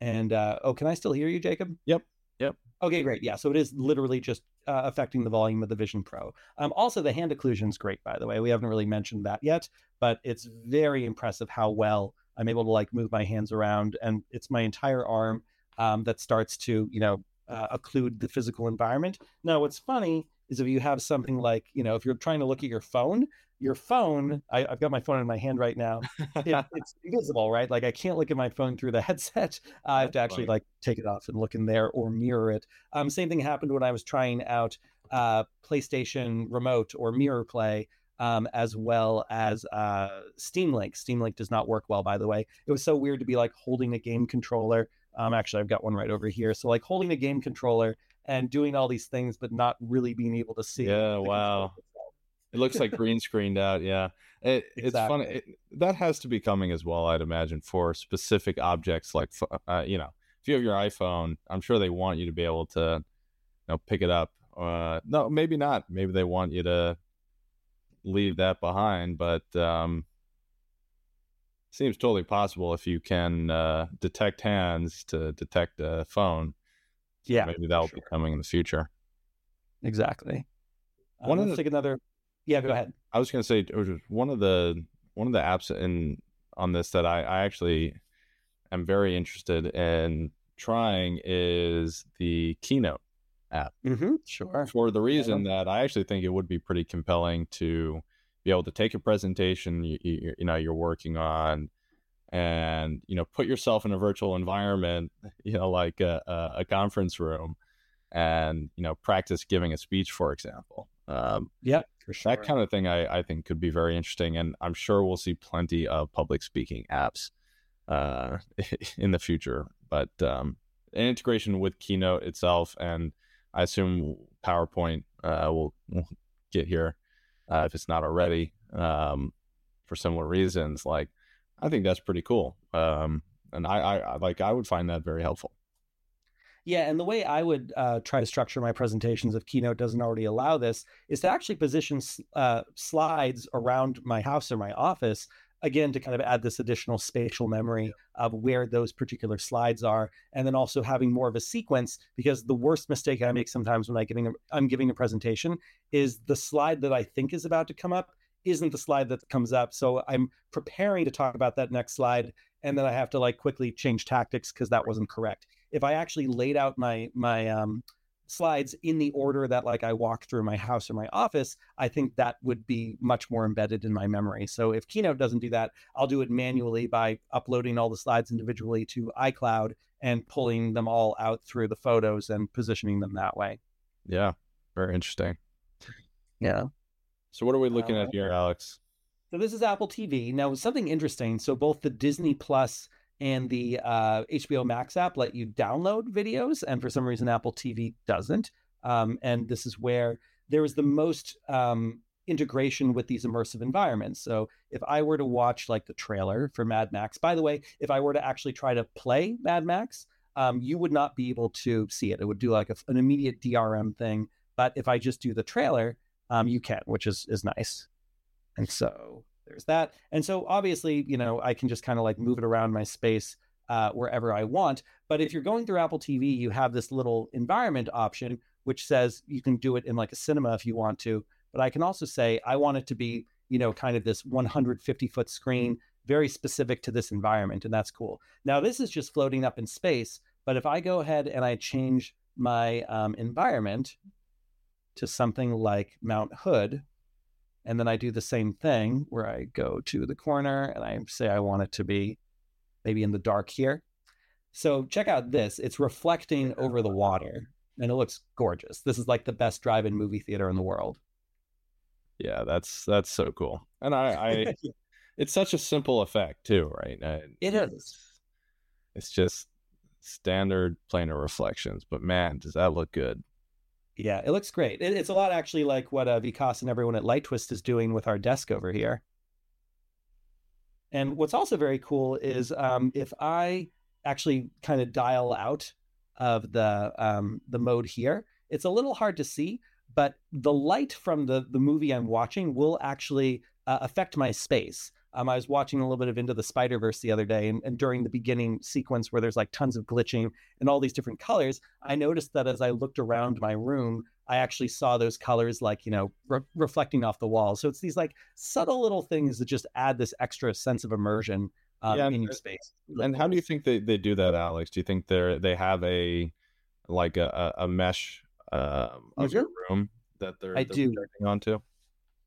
And uh, oh, can I still hear you, Jacob? Yep. Yep. Okay, great. Yeah, so it is literally just uh, affecting the volume of the Vision Pro. Um, also, the hand occlusion is great, by the way. We haven't really mentioned that yet, but it's very impressive how well I'm able to like move my hands around, and it's my entire arm um, that starts to, you know, uh, occlude the physical environment. Now, what's funny is if you have something like, you know, if you're trying to look at your phone, your phone, I, I've got my phone in my hand right now. It, it's invisible, right? Like I can't look at my phone through the headset. Uh, I have to actually funny. like take it off and look in there or mirror it. Um, same thing happened when I was trying out uh, PlayStation Remote or Mirror Play, um, as well as uh, Steam Link. Steam Link does not work well, by the way. It was so weird to be like holding a game controller. Um, actually, I've got one right over here. So like holding a game controller and doing all these things, but not really being able to see. Yeah, wow. It looks like green screened out. Yeah, it, exactly. It's funny. It, that has to be coming as well, I'd imagine, for specific objects like, uh, you know, if you have your iPhone, I'm sure they want you to be able to, you know, pick it up. Uh, no, maybe not. Maybe they want you to leave that behind, but um, seems totally possible if you can uh, detect hands to detect a phone. Yeah, maybe that'll sure. be coming in the future. Exactly. Um, one of the, let's take another. Yeah, go ahead. I was going to say one of the one of the apps in on this that I, I actually am very interested in trying is the Keynote app. Mm-hmm, sure. For the reason yeah. that I actually think it would be pretty compelling to be able to take a presentation you, you, you know you're working on, and you know put yourself in a virtual environment, you know like a, a, a conference room, and you know practice giving a speech, for example. Um, yeah, for sure. That kind of thing I, I think could be very interesting, and I'm sure we'll see plenty of public speaking apps uh, in the future. But um, an integration with Keynote itself, and I assume PowerPoint uh, will, will get here uh, if it's not already um, for similar reasons. Like, I think that's pretty cool, um, and I, I like I would find that very helpful. Yeah, and the way I would uh, try to structure my presentations, if Keynote doesn't already allow this, is to actually position uh, slides around my house or my office again, to kind of add this additional spatial memory of where those particular slides are, and then also having more of a sequence, because the worst mistake I make sometimes when I giving a, I'm giving a presentation is the slide that I think is about to come up isn't the slide that comes up. So I'm preparing to talk about that next slide, and then I have to like quickly change tactics because that wasn't correct. If I actually laid out my my um, slides in the order that like I walk through my house or my office, I think that would be much more embedded in my memory. So if Keynote doesn't do that, I'll do it manually by uploading all the slides individually to iCloud and pulling them all out through the photos and positioning them that way. Yeah, very interesting. Yeah. So what are we looking uh, at here, Alex? So this is Apple T V. Now, something interesting. So both the Disney Plus and the uh, H B O Max app let you download videos, and for some reason, Apple T V doesn't. Um, and this is where there is the most um, integration with these immersive environments. So if I were to watch like the trailer for Mad Max, by the way, if I were to actually try to play Mad Max, um, you would not be able to see it. It would do like a, an immediate D R M thing. But if I just do the trailer, um, you can, which is is nice. And so there's that. And so obviously, you know, I can just kind of like move it around my space uh, wherever I want. But if you're going through Apple T V, you have this little environment option, which says you can do it in like a cinema if you want to. But I can also say, I want it to be, you know, kind of this one hundred fifty foot screen, very specific to this environment. And that's cool. Now, this is just floating up in space. But if I go ahead and I change my um, environment to something like Mount Hood, and then I do the same thing where I go to the corner and I say I want it to be maybe in the dark here. So check out this. It's reflecting over the water and it looks gorgeous. This is like the best drive-in movie theater in the world. Yeah, that's that's so cool. And I, I it's such a simple effect too, right? I, it is. It's just standard planar reflections, but man, does that look good. Yeah, it looks great. It, it's a lot actually like what uh, Vikas and everyone at Light Twist is doing with our desk over here. And what's also very cool is um, if I actually kind of dial out of the um, the mode here, it's a little hard to see, but the light from the, the movie I'm watching will actually uh, affect my space. Um, I was watching a little bit of Into the Spider-Verse the other day, and, and during the beginning sequence where there's like tons of glitching and all these different colors, I noticed that as I looked around my room, I actually saw those colors like, you know, re- reflecting off the wall. So it's these like subtle little things that just add this extra sense of immersion um, yeah, in your space. And how do you think they, they do that, Alex? Do you think they're they have a like a, a mesh um, of your room that they're, they're projecting onto?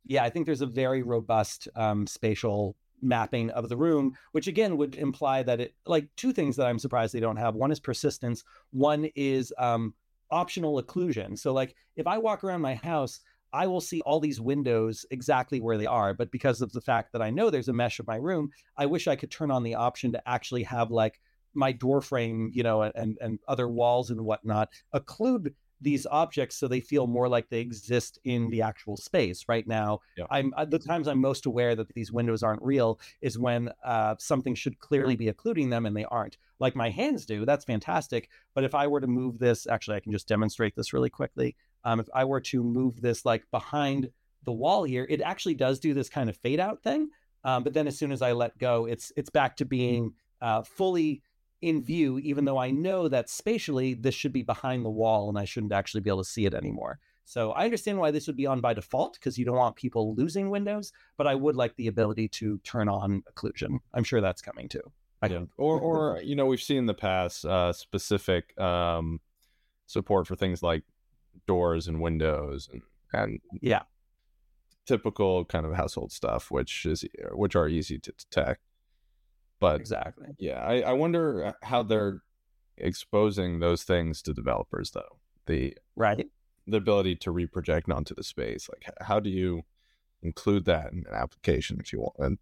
Yeah, I think there's a very robust um, spatial mapping of the room, which again would imply that it, like two things that I'm surprised they don't have. One is persistence. One is um, optional occlusion. So like if I walk around my house, I will see all these windows exactly where they are. But because of the fact that I know there's a mesh of my room, I wish I could turn on the option to actually have like my door frame, you know, and, and other walls and whatnot occlude these objects so they feel more like they exist in the actual space right now. Yeah. I'm the times I'm most aware that these windows aren't real is when uh, something should clearly be occluding them and they aren't. Like my hands do, that's fantastic. But if I were to move this, actually I can just demonstrate this really quickly. Um, if I were to move this like behind the wall here, it actually does do this kind of fade out thing. Um, but then as soon as I let go, it's it's back to being uh, fully in view, even though I know that spatially this should be behind the wall and I shouldn't actually be able to see it anymore. So I understand why this would be on by default because you don't want people losing windows, but I would like the ability to turn on occlusion. I'm sure that's coming too. I yeah. don't. Or, or you know, we've seen in the past uh, specific um, support for things like doors and windows and, and yeah, typical kind of household stuff, which is which are easy to detect. But exactly. Yeah, I, I wonder how they're exposing those things to developers, though. The right, the ability to reproject onto the space. Like, how do you include that in an application if you want? And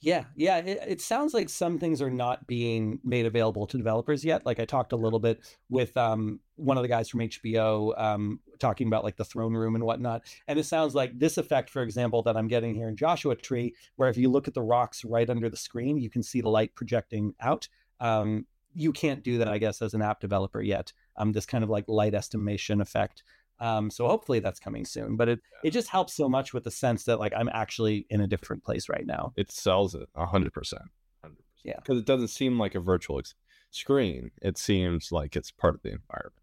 yeah, yeah. It, it sounds like some things are not being made available to developers yet. Like I talked a little bit with um, one of the guys from H B O um, talking about like the throne room and whatnot. And it sounds like this effect, for example, that I'm getting here in Joshua Tree, where if you look at the rocks right under the screen, you can see the light projecting out. Um, you can't do that, I guess, as an app developer yet. Um, this kind of like light estimation effect. Um, so hopefully that's coming soon, but it, yeah. it just helps so much with the sense that like, I'm actually in a different place right now. It sells it a hundred percent. Yeah. Cause it doesn't seem like a virtual ex- screen. It seems like it's part of the environment.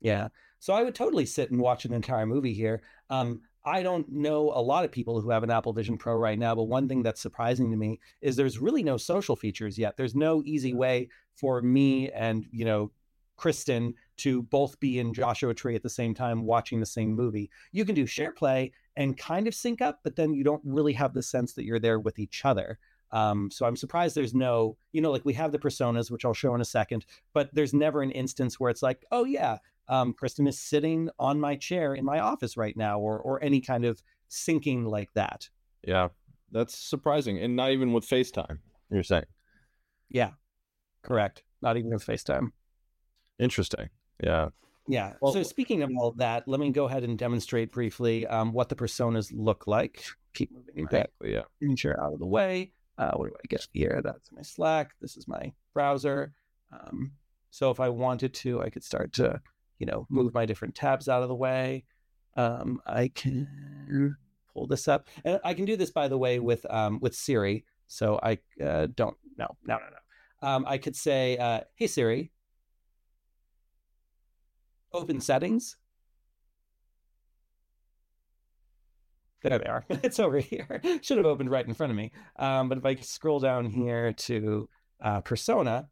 Yeah. So I would totally sit and watch an entire movie here. Um, I don't know a lot of people who have an Apple Vision Pro right now, but one thing that's surprising to me is there's really no social features yet. There's no easy way for me and, you know, Kristen to both be in Joshua Tree at the same time watching the same movie. You can do share play and kind of sync up, but then you don't really have the sense that you're there with each other. Um, so I'm surprised there's no, you know, like we have the personas, which I'll show in a second, but there's never an instance where it's like, oh yeah, um, Kristen is sitting on my chair in my office right now, or or any kind of syncing like that. Yeah, that's surprising. And not even with FaceTime, you're saying? Yeah, correct. Not even with FaceTime. Interesting. Yeah. Yeah. Well, so speaking of all that, let me go ahead and demonstrate briefly um, what the personas look like. Keep moving exactly, back. Yeah. Chair out of the way. Uh, what do I get here? That's my Slack. This is my browser. Um, so if I wanted to, I could start to, you know, move my different tabs out of the way. Um, I can pull this up, and I can do this, by the way, with um, with Siri. So I uh, don't. No, no, no, no. Um, I could say, uh, "Hey Siri, open settings." There they are. It's over here. Should have opened right in front of me. Um, but if I scroll down here to uh, persona,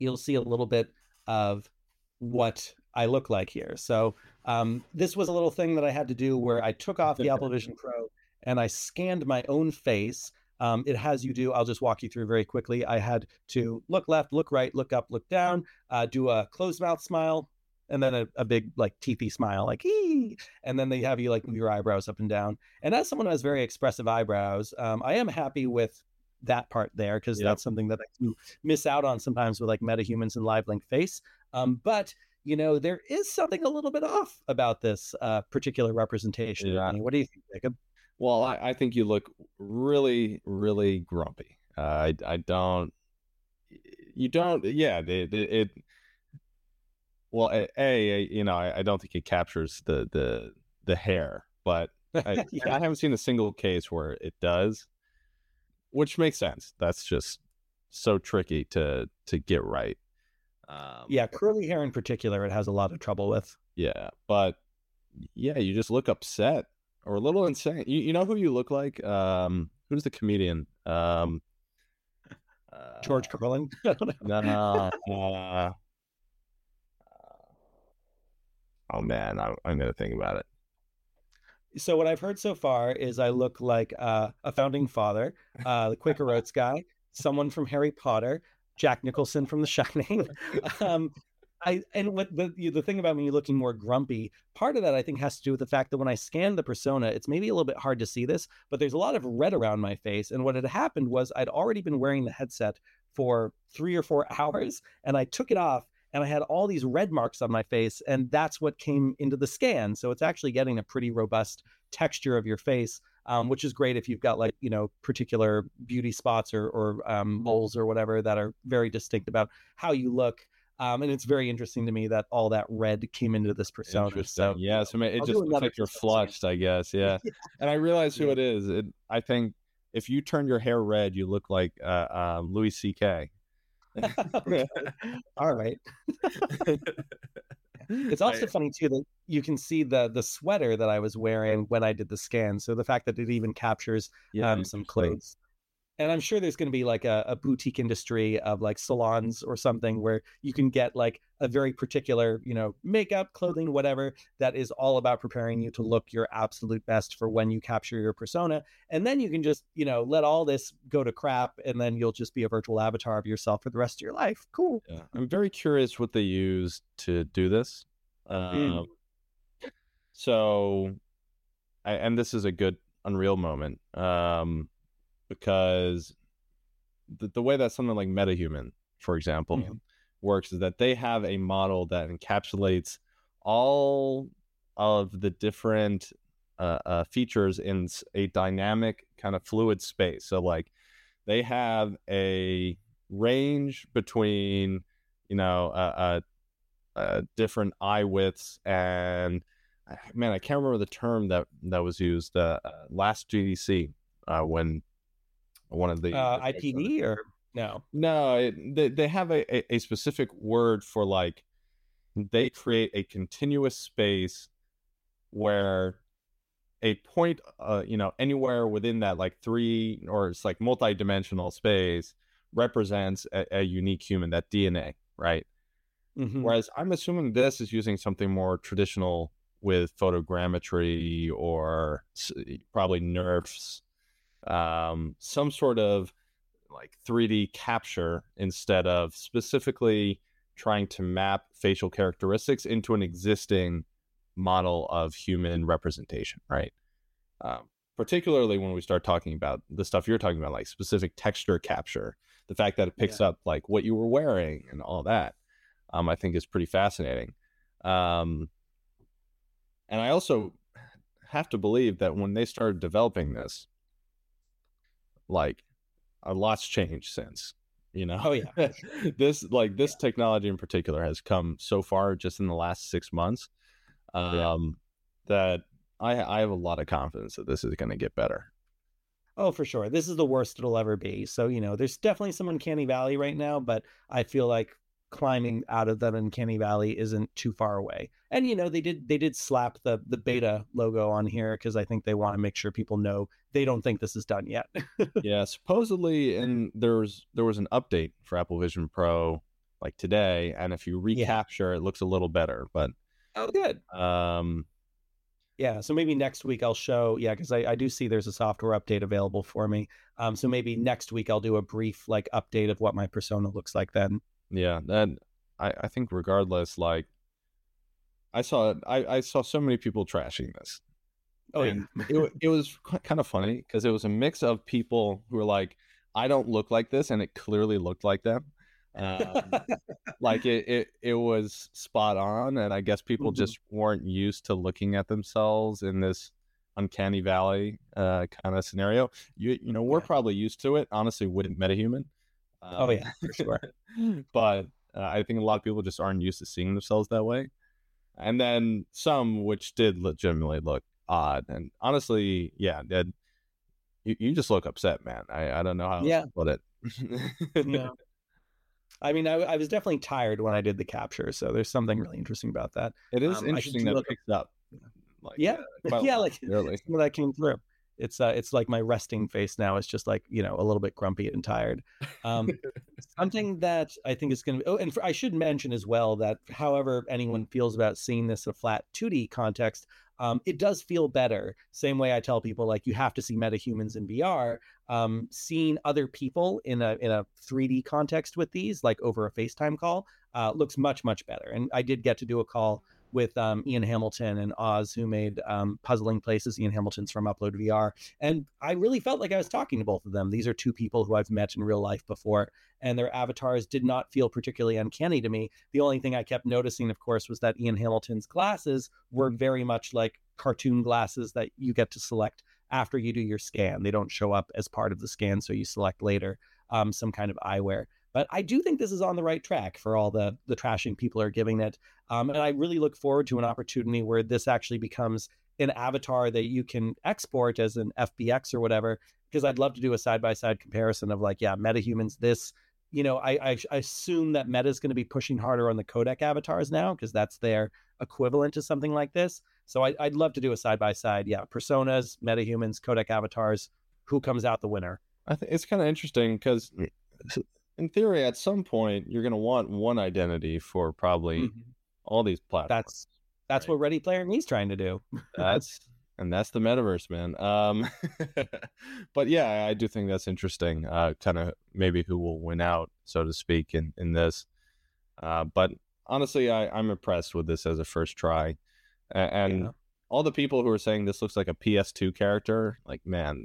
you'll see a little bit of what I look like here. So um, this was a little thing that I had to do where I took off the Apple Vision Pro and I scanned my own face. Um, it has you do, I'll just walk you through very quickly. I had to look left, look right, look up, look down, uh, do a closed mouth smile, and then a, a big like teethy smile, like ee, and then they have you like move your eyebrows up and down. And as someone who has very expressive eyebrows, um, I am happy with that part there, because yep. that's something that I do miss out on sometimes with like MetaHumans and LiveLink Face. Um, but you know, there is something a little bit off about this uh, particular representation. Yeah. I mean, what do you think, Jacob? Well, I, I think you look really, really grumpy. Uh, I, I don't. You don't. Yeah, it. it Well, a, a you know, I, I don't think it captures the the, the hair, but I, yeah. I haven't seen a single case where it does, which makes sense. That's just so tricky to to get right. Um, yeah, curly hair in particular, it has a lot of trouble with. Yeah, but yeah, you just look upset or a little insane. You, you know who you look like? Um, who's the comedian? Um, uh, George Carlin? I don't know. No, no. Uh, Oh man, I, I'm going to think about it. So what I've heard so far is I look like uh, a founding father, uh, the Quaker Oats guy, someone from Harry Potter, Jack Nicholson from The Shining. um, I and what the, the thing about me looking more grumpy, part of that I think has to do with the fact that when I scanned the persona, it's maybe a little bit hard to see this, but there's a lot of red around my face. And what had happened was I'd already been wearing the headset for three or four hours, and I took it off. And I had all these red marks on my face, and that's what came into the scan. So it's actually getting a pretty robust texture of your face, um, which is great if you've got like, you know, particular beauty spots or, or um, moles or whatever that are very distinct about how you look. Um, and it's very interesting to me that all that red came into this persona. So yeah, so it I'll just looks like you're flushed, I guess. Yeah. yeah. And I realize who yeah. it is. It, I think if you turn your hair red, you look like uh, uh, Louis C K Okay. All right. It's also I, funny too that you can see the the sweater that I was wearing when I did the scan. So the fact that it even captures yeah, um, some clothes, and I'm sure there's going to be like a, a boutique industry of like salons or something where you can get like a very particular, you know, makeup, clothing, whatever that is all about preparing you to look your absolute best for when you capture your persona. And then you can just, you know, let all this go to crap, and then you'll just be a virtual avatar of yourself for the rest of your life. Cool. Yeah. I'm very curious what they use to do this. Mm. Um, so, I, and this is a good Unreal moment um, because the, the way that something like MetaHuman, for example, mm-hmm. works is that they have a model that encapsulates all of the different uh, uh, features in a dynamic kind of fluid space. So like they have a range between, you know, uh, uh, uh, different eye widths and man, I can't remember the term that, that was used uh, last G D C uh, when one of the uh, I P D or no, no, it, they they have a, a specific word for, like, they create a continuous space where a point, uh, you know, anywhere within that, like, three or it's like multi-dimensional space represents a, a unique human, that D N A, right? Mm-hmm. Whereas I'm assuming this is using something more traditional with photogrammetry or probably NeRFs, um, some sort of like three D capture instead of specifically trying to map facial characteristics into an existing model of human representation, right? Um, particularly when we start talking about the stuff you're talking about, like specific texture capture, the fact that it picks yeah. up like what you were wearing and all that, um, I think is pretty fascinating. Um, and I also have to believe that when they started developing this, like, a lot's changed since, you know? Oh, yeah. this, like, this yeah. technology in particular has come so far just in the last six months um, yeah. that I, I have a lot of confidence that this is going to get better. Oh, for sure. This is the worst it'll ever be. So, you know, there's definitely some uncanny valley right now, but I feel like climbing out of that uncanny valley isn't too far away. And, you know, they did they did slap the the beta logo on here because I think they want to make sure people know they don't think this is done yet. Yeah, supposedly, and there's there was an update for Apple Vision Pro like today, and if you recapture yeah. it looks a little better, but oh good. Um yeah, so maybe next week I'll show yeah because I, I do see there's a software update available for me, um so maybe next week I'll do a brief like update of what my persona looks like then. Yeah, that I, I think regardless, like I saw I, I saw so many people trashing this. Oh, and yeah. it, it was kind of funny because it was a mix of people who were like, I don't look like this, and it clearly looked like them. Um, like it, it it was spot on, and I guess people mm-hmm. just weren't used to looking at themselves in this uncanny valley uh, kind of scenario. You you know, we're yeah. probably used to it, honestly, with MetaHuman. Um, oh yeah, for sure. But uh, I think a lot of people just aren't used to seeing themselves that way. And then some, which did legitimately look odd. And honestly, yeah, that you, you just look upset, man. I, I don't know how yeah. to put it. No. I mean, I, I was definitely tired when I did the capture. So there's something really interesting about that. It is um, interesting that look... it picks up. Like, yeah, uh, yeah, like when that came through. It's uh, it's like my resting face now. It's just like, you know, a little bit grumpy and tired. Um, something that I think is going to be, oh, and for, I should mention as well that however anyone feels about seeing this in a flat two D context, um, it does feel better. Same way I tell people, like, you have to see MetaHumans in V R. Um, seeing other people in a in a three D context with these, like over a FaceTime call, uh, looks much, much better. And I did get to do a call with um, Ian Hamilton and Oz, who made um, Puzzling Places. Ian Hamilton's from Upload V R. And I really felt like I was talking to both of them. These are two people who I've met in real life before, and their avatars did not feel particularly uncanny to me. The only thing I kept noticing, of course, was that Ian Hamilton's glasses were very much like cartoon glasses that you get to select after you do your scan. They don't show up as part of the scan, so you select later um, some kind of eyewear. But I do think this is on the right track for all the, the trashing people are giving it. Um, and I really look forward to an opportunity where this actually becomes an avatar that you can export as an F B X or whatever, because I'd love to do a side-by-side comparison of like, yeah, MetaHumans, this, you know, I, I, I assume that Meta is going to be pushing harder on the codec avatars now because that's their equivalent to something like this. So I, I'd love to do a side-by-side, yeah, personas, MetaHumans, codec avatars, who comes out the winner. I think it's kind of interesting because... in theory, at some point, you're going to want one identity for probably mm-hmm. all these platforms. That's that's right? What Ready Player Me's trying to do. that's and that's the metaverse, man. Um, but yeah, I do think that's interesting. Uh, kind of maybe who will win out, so to speak, in in this. Uh, but honestly, I, I'm impressed with this as a first try, and yeah. all the people who are saying this looks like a P S two character, like, man,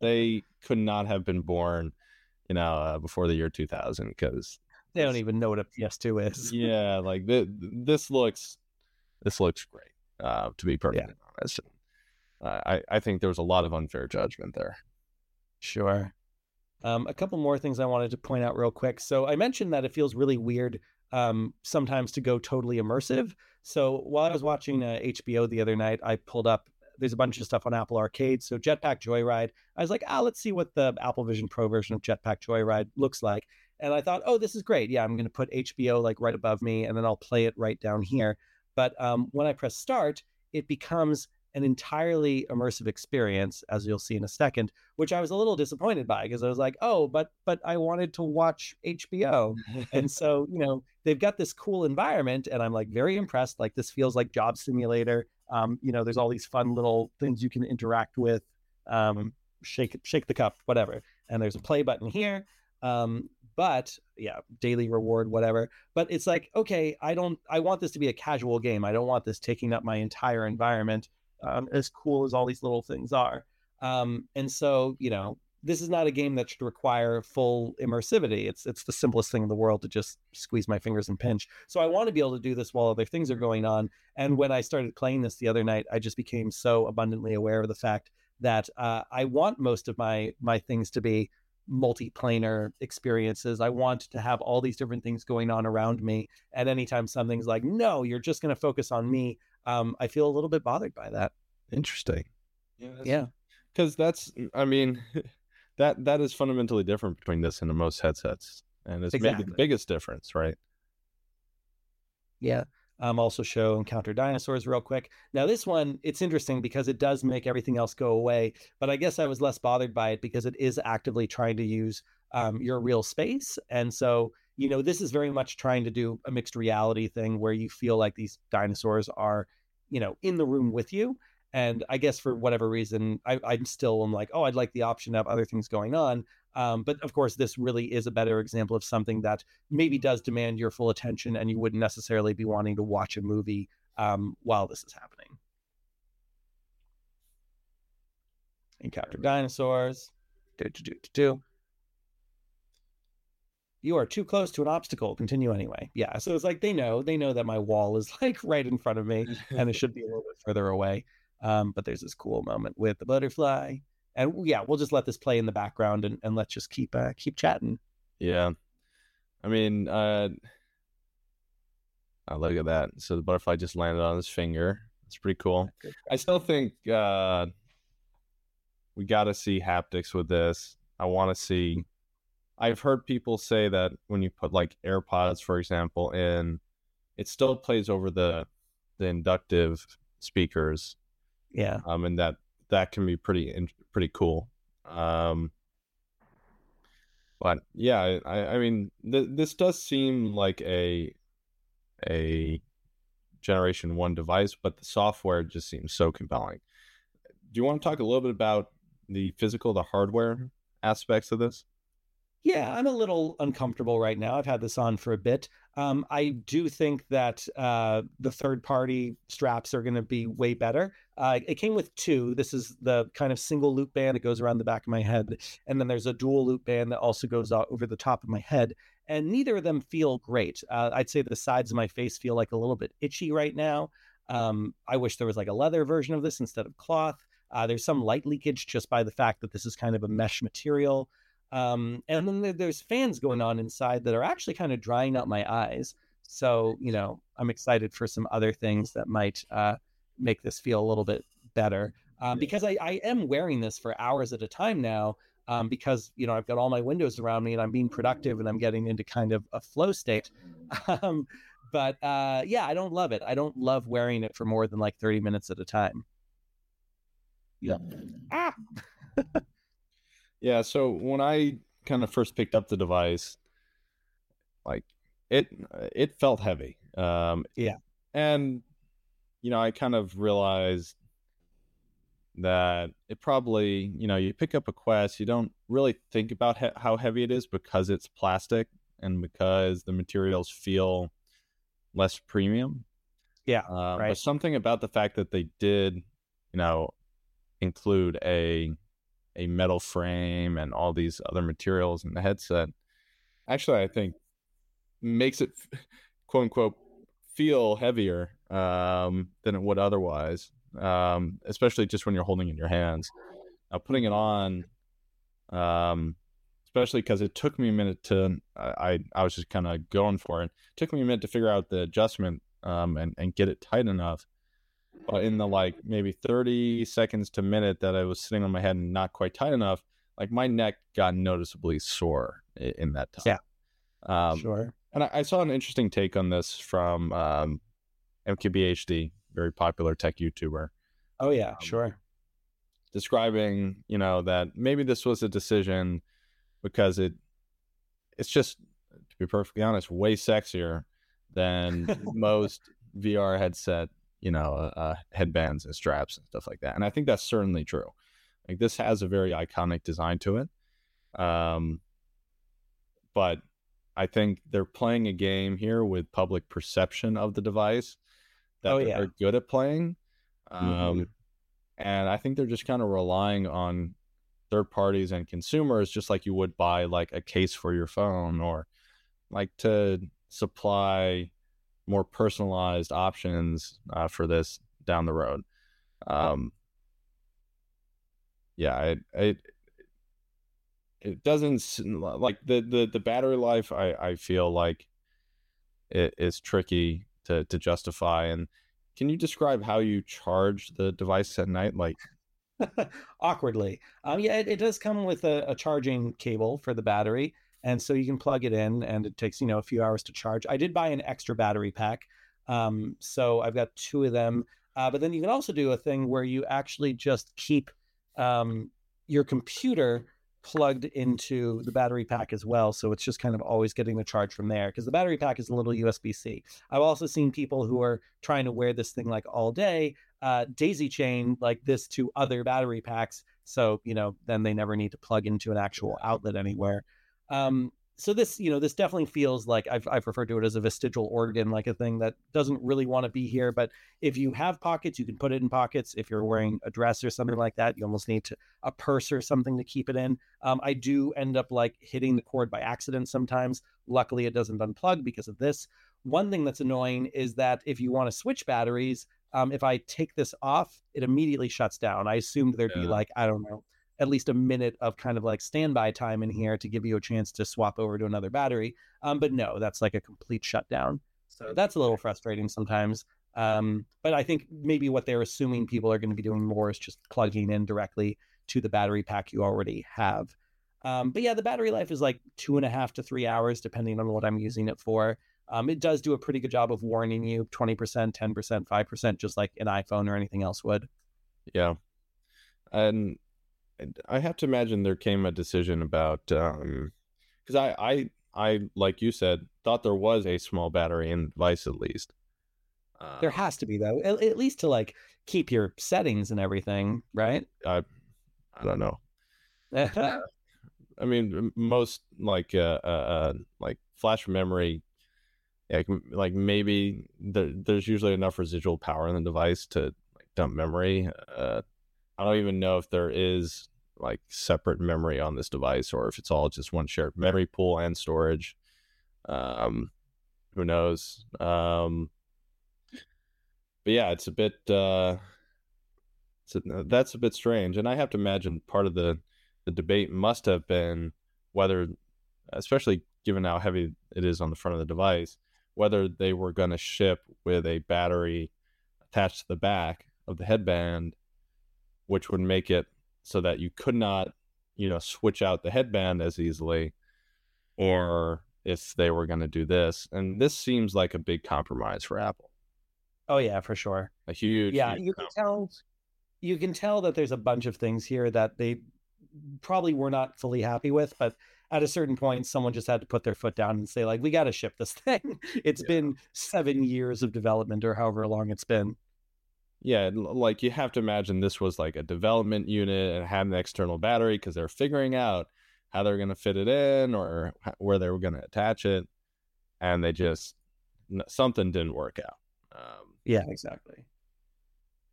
they could not have been born, you know, uh, before the year two thousand, because they don't even know what a P S two is. Yeah, like th- this looks, this looks great. Uh, to be perfectly yeah. honest, uh, I I think there was a lot of unfair judgment there. Sure. Um, a couple more things I wanted to point out real quick. So I mentioned that it feels really weird um, sometimes to go totally immersive. So while I was watching uh, H B O the other night, I pulled up, there's a bunch of stuff on Apple Arcade. So Jetpack Joyride, I was like, ah, let's see what the Apple Vision Pro version of Jetpack Joyride looks like. And I thought, oh, this is great. Yeah, I'm going to put H B O like right above me, and then I'll play it right down here. But um, when I press start, it becomes an entirely immersive experience, as you'll see in a second, which I was a little disappointed by, because I was like, oh, but but I wanted to watch H B O. And so, you know, they've got this cool environment, and I'm like very impressed. Like, this feels like Job Simulator. Um, you know, there's all these fun little things you can interact with. Um, shake, shake the cup, whatever. And there's a play button here. Um, but yeah, daily reward, whatever. But it's like, okay, I don't, I want this to be a casual game. I don't want this taking up my entire environment, um, as cool as all these little things are. Um, and so, you know, this is not a game that should require full immersivity. It's, it's the simplest thing in the world to just squeeze my fingers and pinch. So I want to be able to do this while other things are going on. And when I started playing this the other night, I just became so abundantly aware of the fact that, uh, I want most of my, my things to be multiplanar experiences. I want to have all these different things going on around me. And anytime something's like, no, you're just going to focus on me, um, I feel a little bit bothered by that. Interesting. Yeah. That's, yeah. Because that's, I mean, that that is fundamentally different between this and the most headsets. And it's exactly. Maybe the biggest difference, right? Yeah. Um, also show Encounter Dinosaurs real quick. Now this one, it's interesting because it does make everything else go away, but I guess I was less bothered by it because it is actively trying to use um, your real space. And so, you know, this is very much trying to do a mixed reality thing where you feel like these dinosaurs are, you know, in the room with you. And I guess for whatever reason, I, I'm still I'm like, oh, I'd like the option to have other things going on. Um, but of course, this really is a better example of something that maybe does demand your full attention, and you wouldn't necessarily be wanting to watch a movie um, while this is happening. Encounter dinosaurs. Do, do, do, do. You are too close to an obstacle. Continue anyway. Yeah. So it's like they know, they know that my wall is like right in front of me, and it should be a little bit further away. Um, but there's this cool moment with the butterfly. And yeah, we'll just let this play in the background and, and let's just keep uh, keep chatting. Yeah. I mean, uh, oh, look at that. So the butterfly just landed on his finger. It's pretty cool. I still think uh, we got to see haptics with this. I want to see. I've heard people say that when you put like AirPods, for example, in, it still plays over the the inductive speakers. Yeah. Um, and that. That can be pretty pretty cool, um, but yeah, I, I mean, th- this does seem like a a generation one device, but the software just seems so compelling. Do you want to talk a little bit about the physical, the hardware aspects of this? Yeah, I'm a little uncomfortable right now. I've had this on for a bit. Um, I do think that uh, the third-party straps are going to be way better. Uh, it came with two. This is the kind of single loop band that goes around the back of my head. And then there's a dual loop band that also goes over the top of my head. And neither of them feel great. Uh, I'd say the sides of my face feel like a little bit itchy right now. Um, I wish there was like a leather version of this instead of cloth. Uh, there's some light leakage just by the fact that this is kind of a mesh material. Um, and then there's fans going on inside that are actually kind of drying out my eyes. So, you know, I'm excited for some other things that might uh, make this feel a little bit better, um, because I, I am wearing this for hours at a time now, um, because, you know, I've got all my windows around me and I'm being productive and I'm getting into kind of a flow state. Um, but uh, yeah, I don't love it. I don't love wearing it for more than like thirty minutes at a time. Yeah. Ah! Yeah, so when I kind of first picked up the device, like it, it felt heavy. Um, yeah, and you know, I kind of realized that it probably, you know, you pick up a Quest, you don't really think about he- how heavy it is because it's plastic and because the materials feel less premium. Yeah, um, right. But something about the fact that they did, you know, include a a metal frame and all these other materials in the headset, actually, I think makes it quote unquote feel heavier um, than it would otherwise, um, especially just when you're holding in your hands. Now, putting it on, um, especially because it took me a minute to, I, I was just kind of going for it. It took me a minute to figure out the adjustment um, and, and get it tight enough. But in the like maybe thirty seconds to minute that I was sitting on my head and not quite tight enough, like my neck got noticeably sore in, in that time. Yeah, um, sure. And I, I saw an interesting take on this from um, M K B H D, very popular tech YouTuber. Oh, yeah, um, sure. Describing, you know, that maybe this was a decision because it it's just, to be perfectly honest, way sexier than most V R headset, you know, uh, headbands and straps and stuff like that. And I think that's certainly true. Like this has a very iconic design to it. Um, but I think they're playing a game here with public perception of the device that oh, yeah. they're good at playing. Um, mm-hmm. And I think they're just kind of relying on third parties and consumers, just like you would buy like a case for your phone or like to supply more personalized options uh, for this down the road. Um, yeah, it, it it doesn't like the the, the battery life. I, I feel like it is tricky to to justify. And can you describe how you charge the device at night? Like awkwardly. Um, yeah, it, it does come with a, a charging cable for the battery. And so you can plug it in and it takes, you know, a few hours to charge. I did buy an extra battery pack. Um, so I've got two of them. Uh, but then you can also do a thing where you actually just keep um, your computer plugged into the battery pack as well. So it's just kind of always getting the charge from there because the battery pack is a little U S B C. I've also seen people who are trying to wear this thing like all day, uh, daisy chain like this to other battery packs. So, you know, then they never need to plug into an actual outlet anywhere. Um, so this, you know, this definitely feels like I've, I've referred to it as a vestigial organ, like a thing that doesn't really want to be here. But if you have pockets, you can put it in pockets. If you're wearing a dress or something like that, you almost need to, a purse or something to keep it in. Um, I do end up like hitting the cord by accident sometimes. Luckily, it doesn't unplug because of this. One thing that's annoying is that if you want to switch batteries, um, if I take this off, it immediately shuts down. I assumed there'd yeah. be like, I don't know, at least a minute of kind of like standby time in here to give you a chance to swap over to another battery. Um, but no, that's like a complete shutdown. So that's a little frustrating sometimes. Um, but I think maybe what they're assuming people are going to be doing more is just plugging in directly to the battery pack you already have. Um, but yeah, the battery life is like two and a half to three hours, depending on what I'm using it for. Um, it does do a pretty good job of warning you twenty percent, ten percent, five percent, just like an iPhone or anything else would. Yeah. And I have to imagine there came a decision about, um, cause I, I, I, like you said, thought there was a small battery in the device at least. Uh, there has to be though, at, at least to like keep your settings and everything. Right. I, I don't know. uh, I mean, most like, uh, uh, like flash memory, like, like maybe there, there's usually enough residual power in the device to like dump memory, uh, I don't even know if there is like separate memory on this device or if it's all just one shared memory pool and storage. Um, who knows? Um, but yeah, it's a bit, uh, it's a, that's a bit strange. And I have to imagine part of the, the debate must have been whether, especially given how heavy it is on the front of the device, whether they were going to ship with a battery attached to the back of the headband, which would make it so that you could not, you know, switch out the headband as easily, or if they were going to do this. And this seems like a big compromise for Apple. Oh yeah, for sure. A huge, yeah, huge you can tell, you can tell that there's a bunch of things here that they probably were not fully happy with, but at a certain point, someone just had to put their foot down and say like, we got to ship this thing. It's yeah. been seven years of development or however long it's been. Yeah, like you have to imagine this was like a development unit and had an external battery because they're figuring out how they're going to fit it in or where they were going to attach it. And they just, something didn't work out. Um, yeah, exactly.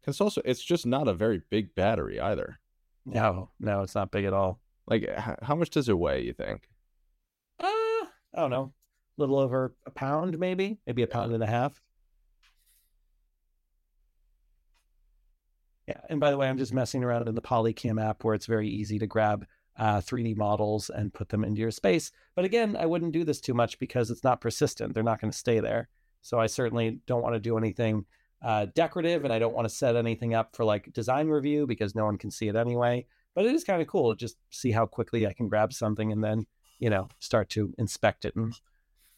Because also, it's just not a very big battery either. No, no, it's not big at all. Like, how much does it weigh, you think? Uh, I don't know. A little over a pound, maybe, maybe a pound and a half. Yeah, and by the way, I'm just messing around in the Polycam app where it's very easy to grab uh, three D models and put them into your space. But again, I wouldn't do this too much because it's not persistent. They're not going to stay there. So I certainly don't want to do anything uh, decorative, and I don't want to set anything up for like design review because no one can see it anyway. But it is kind of cool to just see how quickly I can grab something and then, you know, start to inspect it and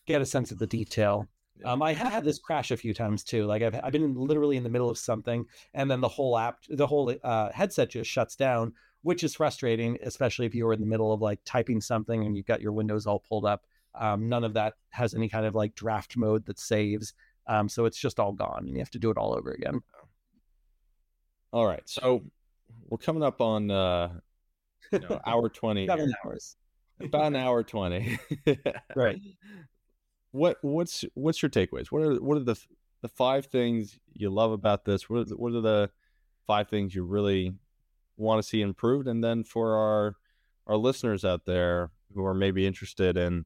get a sense of the detail. Um, I have had this crash a few times too. Like I've I've been literally in the middle of something, and then the whole app, the whole uh, headset just shuts down, which is frustrating, especially if you were in the middle of like typing something and you've got your windows all pulled up. Um, none of that has any kind of like draft mode that saves. Um, so it's just all gone, and you have to do it all over again. All right, so we're coming up on uh, you know, hour twenty. Seven hours. About an hour twenty. Right. What what's what's your takeaways? What are what are the the five things you love about this? What are the, what are the five things you really want to see improved? And then for our our listeners out there who are maybe interested in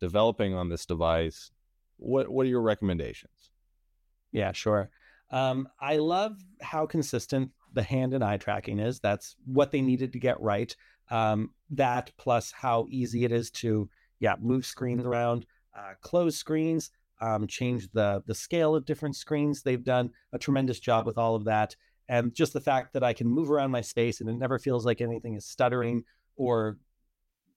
developing on this device, what what are your recommendations? Yeah, sure. Um, I love how consistent the hand and eye tracking is. That's what they needed to get right. Um, that plus how easy it is to yeah move screens around. Uh, close screens, um, change the the scale of different screens. They've done a tremendous job with all of that. And just the fact that I can move around my space and it never feels like anything is stuttering or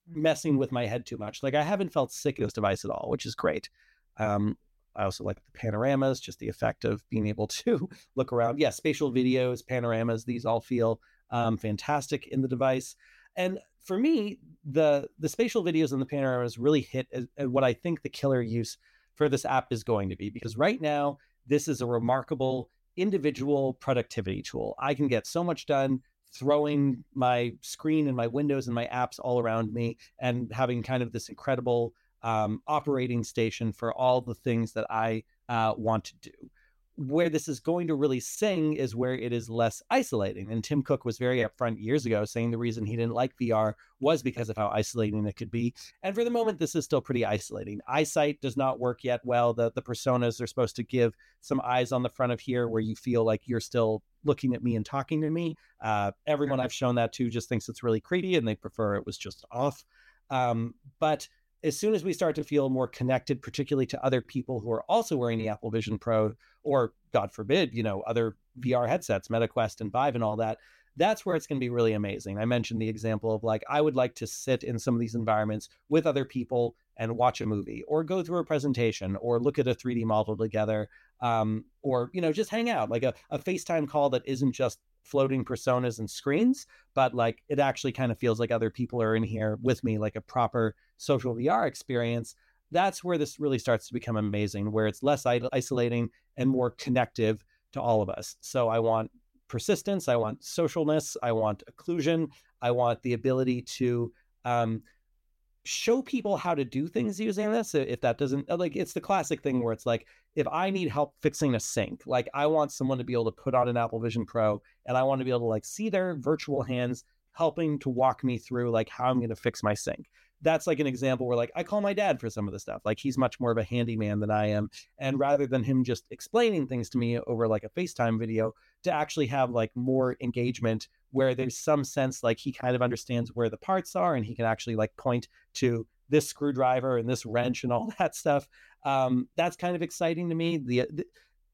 messing with my head too much. Like I haven't felt sick of this device at all, which is great. Um, I also like the panoramas, just the effect of being able to look around. Yeah, spatial videos, panoramas, these all feel um, fantastic in the device. And for me, the the spatial videos and the panoramas really hit as, as what I think the killer use for this app is going to be, because right now, this is a remarkable individual productivity tool. I can get so much done throwing my screen and my windows and my apps all around me and having kind of this incredible um, operating station for all the things that I uh, want to do. Where this is going to really sing is where it is less isolating. And Tim Cook was very upfront years ago saying the reason he didn't like V R was because of how isolating it could be. And for the moment, this is still pretty isolating. Eyesight does not work yet well. The, the personas are supposed to give some eyes on the front of here where you feel like you're still looking at me and talking to me. Uh, everyone I've shown that to just thinks it's really creepy and they prefer it was just off. Um, but as soon as we start to feel more connected, particularly to other people who are also wearing the Apple Vision Pro, or God forbid, you know, other V R headsets, MetaQuest and Vive and all that, that's where it's going to be really amazing. I mentioned the example of like, I would like to sit in some of these environments with other people and watch a movie or go through a presentation or look at a three D model together um, or, you know, just hang out like a, a FaceTime call that isn't just floating personas and screens, but like it actually kind of feels like other people are in here with me, like a proper social V R experience. That's where this really starts to become amazing, where it's less isolating and more connective to all of us. So I want persistence. I want socialness. I want occlusion. I want the ability to um, show people how to do things using this. If that doesn't, like, it's the classic thing where it's like, if I need help fixing a sink, like I want someone to be able to put on an Apple Vision Pro and I want to be able to like see their virtual hands helping to walk me through like how I'm going to fix my sink. That's like an example where like I call my dad for some of the stuff. Like he's much more of a handyman than I am. And rather than him just explaining things to me over like a FaceTime video, to actually have like more engagement where there's some sense like he kind of understands where the parts are and he can actually like point to this screwdriver and this wrench and all that stuff. Um, that's kind of exciting to me. The, the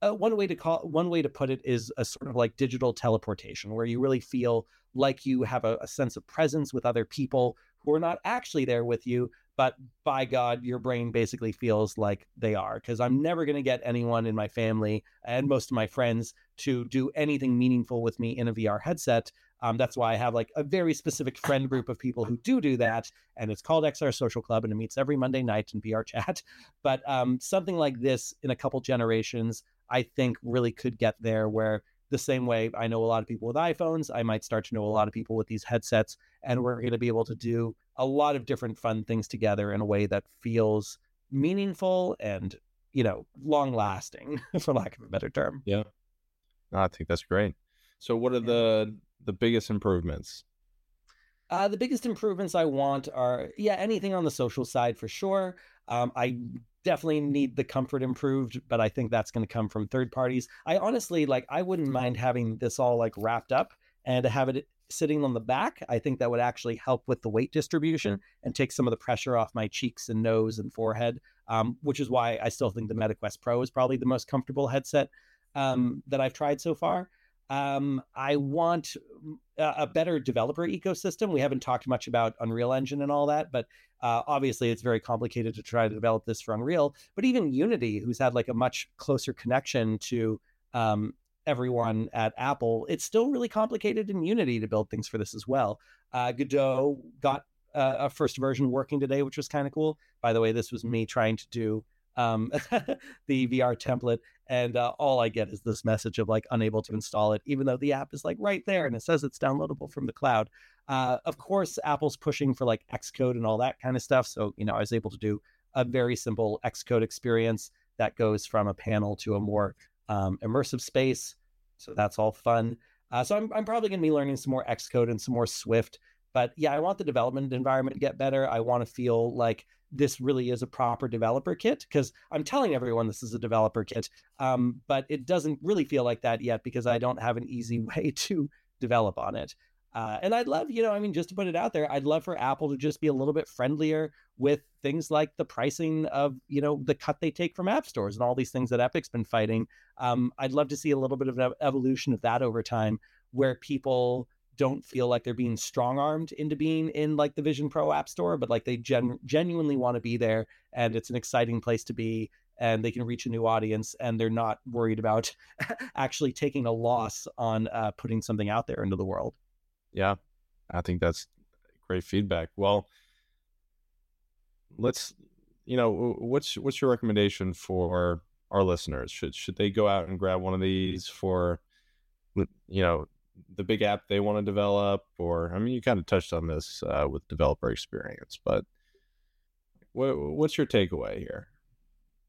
uh, one way to call one way to put it is a sort of like digital teleportation where you really feel like you have a, a sense of presence with other people who are not actually there with you, but by God, your brain basically feels like they are. Because I'm never going to get anyone in my family and most of my friends to do anything meaningful with me in a V R headset. Um, that's why I have like a very specific friend group of people who do do that. And it's called X R Social Club, and it meets every Monday night in V R chat. But um, something like this in a couple generations, I think really could get there where the same way I know a lot of people with iPhones, I might start to know a lot of people with these headsets, and we're going to be able to do a lot of different fun things together in a way that feels meaningful and, you know, long lasting, for lack of a better term. Yeah. No, I think that's great. So what are the the biggest improvements? Uh, the biggest improvements I want are, yeah, anything on the social side for sure. Um, I definitely need the comfort improved, but I think that's going to come from third parties. I honestly, like, I wouldn't mind having this all like wrapped up and to have it sitting on the back, I think that would actually help with the weight distribution and take some of the pressure off my cheeks and nose and forehead, um, which is why I still think the MetaQuest Pro is probably the most comfortable headset um, that I've tried so far. Um, I want a, a better developer ecosystem. We haven't talked much about Unreal Engine and all that, but uh, obviously it's very complicated to try to develop this for Unreal. But even Unity, who's had like a much closer connection to um, everyone at Apple, it's still really complicated in Unity to build things for this as well. Uh, Godot got uh, a first version working today, which was kind of cool. By the way, this was me trying to do um, the V R template. And uh, all I get is this message of like unable to install it, even though the app is like right there and it says it's downloadable from the cloud. Uh, of course, Apple's pushing for like Xcode and all that kind of stuff. So, you know, I was able to do a very simple Xcode experience that goes from a panel to a more um, immersive space. So that's all fun. Uh, so I'm, I'm probably going to be learning some more Xcode and some more Swift. But yeah, I want the development environment to get better. I want to feel like this really is a proper developer kit, because I'm telling everyone this is a developer kit, um, but it doesn't really feel like that yet because I don't have an easy way to develop on it. Uh, and I'd love, you know, I mean, just to put it out there, I'd love for Apple to just be a little bit friendlier with things like the pricing of, you know, the cut they take from app stores and all these things that Epic's been fighting. Um, I'd love to see a little bit of an evolution of that over time, where people don't feel like they're being strong-armed into being in like the Vision Pro app store, but like they gen- genuinely want to be there, and it's an exciting place to be, and they can reach a new audience, and they're not worried about actually taking a loss on uh, putting something out there into the world. Yeah, I think that's great feedback. Well, let's, you know, what's what's your recommendation for our listeners? Should should they go out and grab one of these for, you know, the big app they want to develop? Or, I mean, you kind of touched on this uh, with developer experience, but what, what's your takeaway here?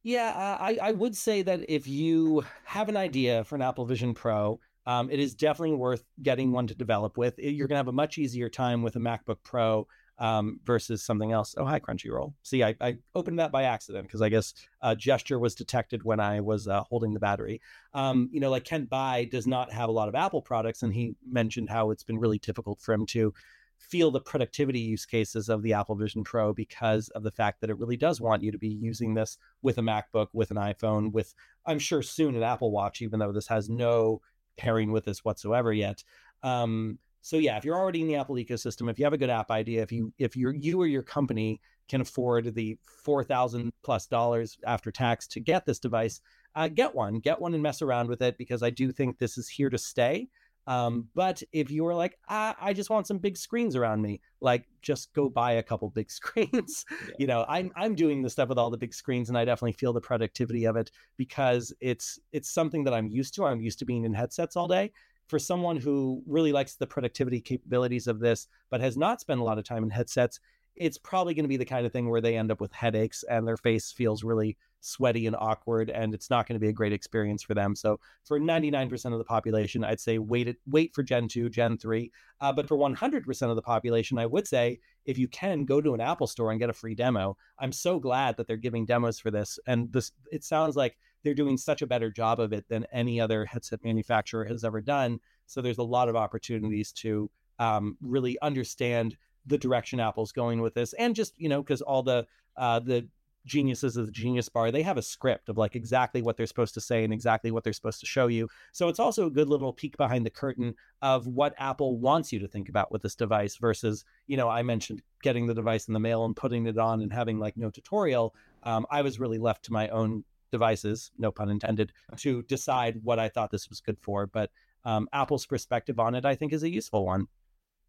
Yeah, I, I would say that if you have an idea for an Apple Vision Pro, um, it is definitely worth getting one to develop with. You're going to have a much easier time with a MacBook Pro um, versus something else. Oh, hi, Crunchyroll. See, I, I opened that by accident because I guess a gesture was detected when I was uh, holding the battery. Um, you know, like Kent Bai does not have a lot of Apple products, and he mentioned how it's been really difficult for him to feel the productivity use cases of the Apple Vision Pro because of the fact that it really does want you to be using this with a MacBook, with an iPhone, with, I'm sure soon, an Apple Watch, even though this has no pairing with this whatsoever yet. Um, So yeah, if you're already in the Apple ecosystem, if you have a good app idea, if you if you're, you or your company can afford the four thousand dollars plus after tax to get this device, uh, get one. Get one and mess around with it, because I do think this is here to stay. Um, but if you are like, ah, I just want some big screens around me, like just go buy a couple big screens. Yeah. You know, I'm I'm doing this stuff with all the big screens, and I definitely feel the productivity of it because it's it's something that I'm used to. I'm used to being in headsets all day. For someone who really likes the productivity capabilities of this, but has not spent a lot of time in headsets, it's probably going to be the kind of thing where they end up with headaches and their face feels really sweaty and awkward, and it's not going to be a great experience for them. So for ninety-nine percent of the population, I'd say wait wait for Gen two, Gen three. Uh, but for one hundred percent of the population, I would say, if you can, go to an Apple store and get a free demo. I'm so glad that they're giving demos for this. And this, it sounds like they're doing such a better job of it than any other headset manufacturer has ever done. So there's a lot of opportunities to um, really understand the direction Apple's going with this. And just, you know, because all the uh, the geniuses of the Genius Bar, they have a script of like exactly what they're supposed to say and exactly what they're supposed to show you. So it's also a good little peek behind the curtain of what Apple wants you to think about with this device versus, you know, I mentioned getting the device in the mail and putting it on and having like no tutorial. Um, I was really left to my own devices, no pun intended, to decide what I thought this was good for. But um, Apple's perspective on it, I think, is a useful one.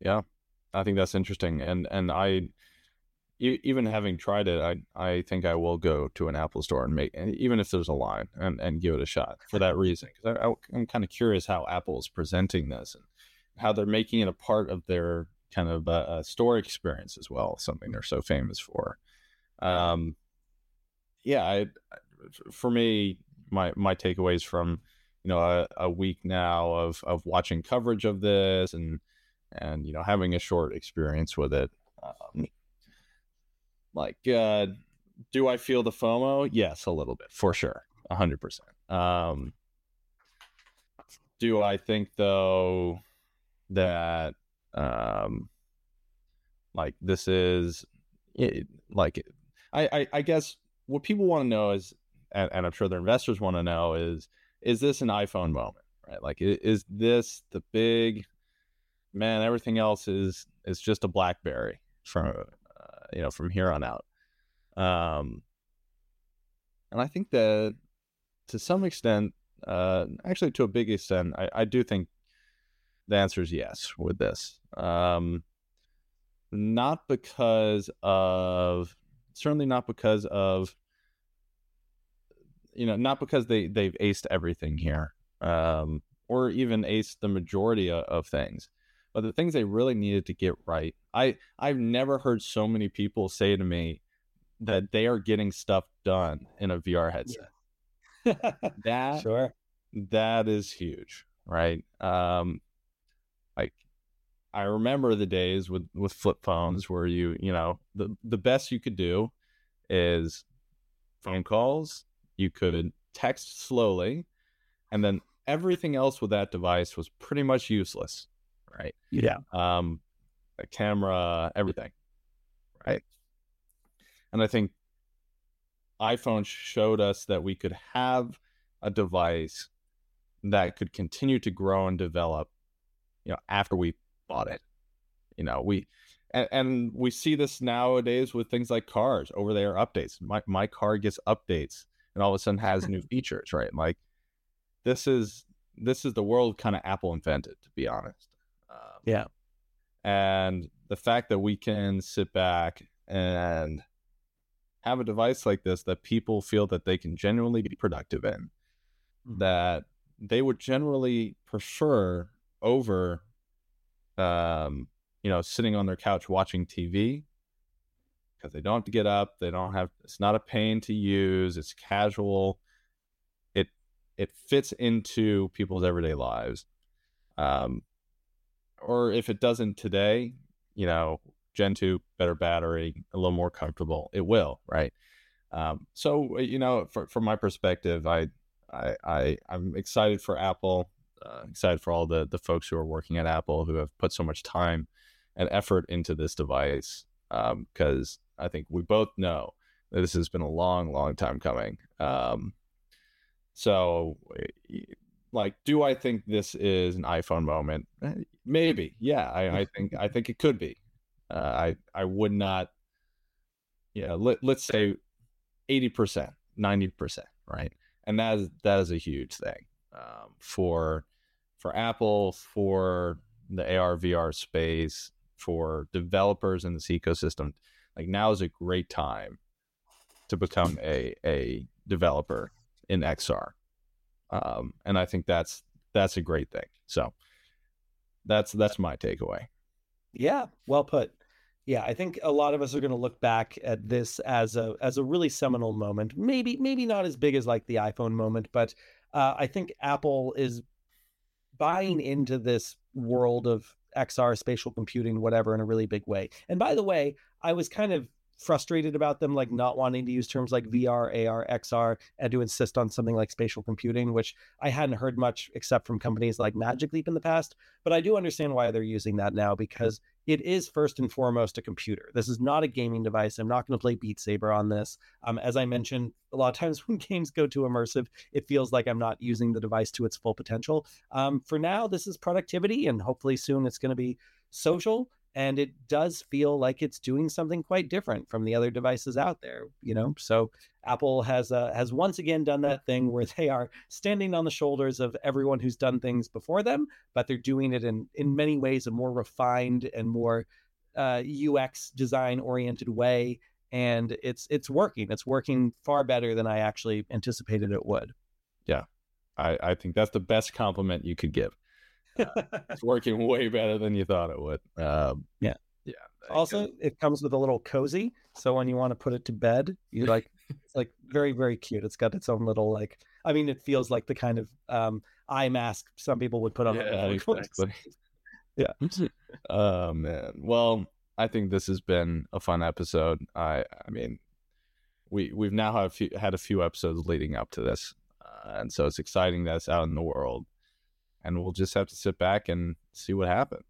Yeah, I think that's interesting. And and I, even having tried it, I, I think I will go to an Apple store and make, even if there's a line, and, and give it a shot for that reason. Because I, I, I'm kind of curious how Apple is presenting this and how they're making it a part of their kind of uh, store experience as well, something they're so famous for. Um, yeah, I, I for me, my, my takeaways from, you know, a, a week now of, of watching coverage of this and, and, you know, having a short experience with it. Um, like, uh, do I feel the FOMO? Yes, a little bit, for sure. A hundred percent. Um, do I think though that Um, like this is it, like I, I, I guess what people want to know is, and, and I'm sure their investors want to know is, is this an iPhone moment, right? Like, is this the big man? Everything else is is just a BlackBerry from uh, you know from here on out. Um, and I think that to some extent, uh, actually to a big extent, I, I do think the answer is yes with this. Um, not because of, certainly not because of, you know, not because they, they've aced everything here, um, or even aced the majority of, of things, but the things they really needed to get right. I, I've never heard so many people say to me that they are getting stuff done in a V R headset. Yeah. that, sure. that is huge, right? Um, like, I remember the days with, with flip phones where you, you know, the, the best you could do is phone calls. You could text slowly, and then everything else with that device was pretty much useless, right? Yeah. Um, a camera, everything, right? And I think iPhone showed us that we could have a device that could continue to grow and develop, you know, after we bought it. You know, we, and, and we see this nowadays with things like cars, over-the-air updates. My my car gets updates and all of a sudden has new features, right? Like, this is, this is the world kind of Apple invented, to be honest. Um, yeah. And the fact that we can sit back and have a device like this that people feel that they can genuinely be productive in, mm-hmm. that they would generally prefer over, um, you know, sitting on their couch watching T V, because they don't have to get up. They don't have, it's not a pain to use. It's casual. It, it fits into people's everyday lives. Um, or if it doesn't today, you know, Gen two, better battery, a little more comfortable. It will, right? Um, so, you know, for, from my perspective, I, I, I, I'm excited for Apple, uh, excited for all the, the folks who are working at Apple who have put so much time and effort into this device. Um, because I think we both know that this has been a long, long time coming. Um, so, like, do I think this is an iPhone moment? Maybe, yeah. I, I think I think it could be. Uh, I I would not. Yeah, let let's say eighty percent, ninety percent, right? And that is that is a huge thing um, for for Apple, for the A R V R space, for developers in this ecosystem. Like, now is a great time to become a, a developer in X R. Um, and I think that's, that's a great thing. So that's, that's my takeaway. Yeah. Well put. Yeah. I think a lot of us are going to look back at this as a, as a really seminal moment, maybe, maybe not as big as like the iPhone moment, but uh, I think Apple is buying into this world of X R, spatial computing, whatever, in a really big way. And by the way, I was kind of frustrated about them, like, not wanting to use terms like V R, A R, X R, and to insist on something like spatial computing, which I hadn't heard much except from companies like Magic Leap in the past. But I do understand why they're using that now, because it is first and foremost a computer. This is not a gaming device. I'm not going to play Beat Saber on this. Um, as I mentioned, a lot of times when games go too immersive, it feels like I'm not using the device to its full potential. Um, for now, this is productivity, and hopefully soon it's going to be social. And it does feel like it's doing something quite different from the other devices out there, you know? So Apple has uh, has once again done that thing where they are standing on the shoulders of everyone who's done things before them, but they're doing it in, in many ways a more refined and more uh, U X design-oriented way. And it's it's working. It's working far better than I actually anticipated it would. Yeah, I, I think that's the best compliment you could give. Uh, it's working way better than you thought it would. Um, yeah. Yeah. Also, could. It comes with a little cozy. So when you want to put it to bed, you like, it's like very, very cute. It's got its own little, like, I mean, it feels like the kind of um, eye mask some people would put on. Yeah, exactly. Yeah. Oh, man. Well, I think this has been a fun episode. I I mean, we, we've now had a few, had a few episodes leading up to this. Uh, and so it's exciting that it's out in the world. And we'll just have to sit back and see what happens.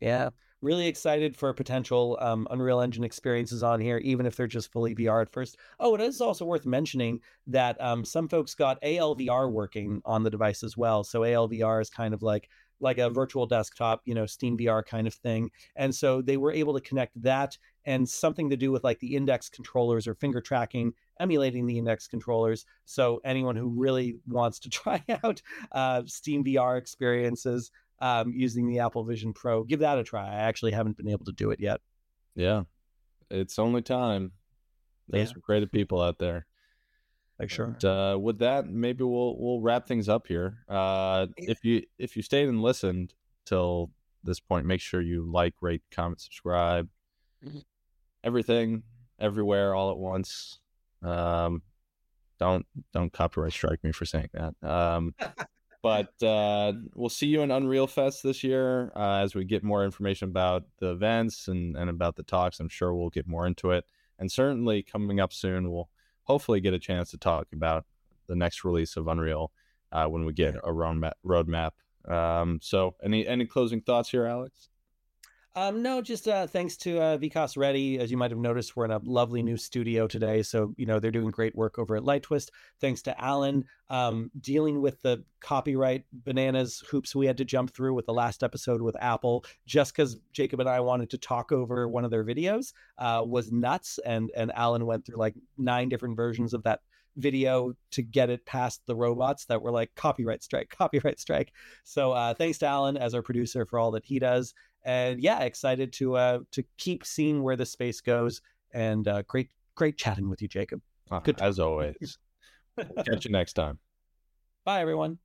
Yeah. Really excited for potential um, Unreal Engine experiences on here, even if they're just fully V R at first. Oh, it is also worth mentioning that um, some folks got A L V R working on the device as well. So A L V R is kind of like like a virtual desktop, you know, Steam V R kind of thing. And so they were able to connect that and something to do with like the index controllers or finger tracking, emulating the index controllers. So anyone who really wants to try out uh, Steam V R experiences um, using the Apple Vision Pro, give that a try. I actually haven't been able to do it yet. Yeah, it's only time. There's yeah. some creative people out there. Like sure. And, uh, with that, maybe we'll we'll wrap things up here. Uh, if you if you stayed and listened till this point, make sure you like, rate, comment, subscribe, everything, everywhere, all at once. Um, don't don't copyright strike me for saying that. Um, but uh, we'll see you in Unreal Fest this year uh, as we get more information about the events and and about the talks. I'm sure we'll get more into it, and certainly coming up soon, we'll hopefully get a chance to talk about the next release of Unreal uh, when we get a roadmap. Um, so any any closing thoughts here, Alex? Um, no, just uh, thanks to uh, Vikas Reddy. As you might have noticed, we're in a lovely new studio today. So, you know, they're doing great work over at Light Twist. Thanks to Alan, um, dealing with the copyright bananas hoops we had to jump through with the last episode with Apple, just because Jacob and I wanted to talk over one of their videos uh, was nuts. And, and Alan went through like nine different versions of that video to get it past the robots that were like, copyright strike, copyright strike. So uh, thanks to Alan as our producer for all that he does. And yeah, excited to uh, to keep seeing where the space goes. And uh, great, great chatting with you, Jacob. Uh, Good as always. Catch you next time. Bye, everyone.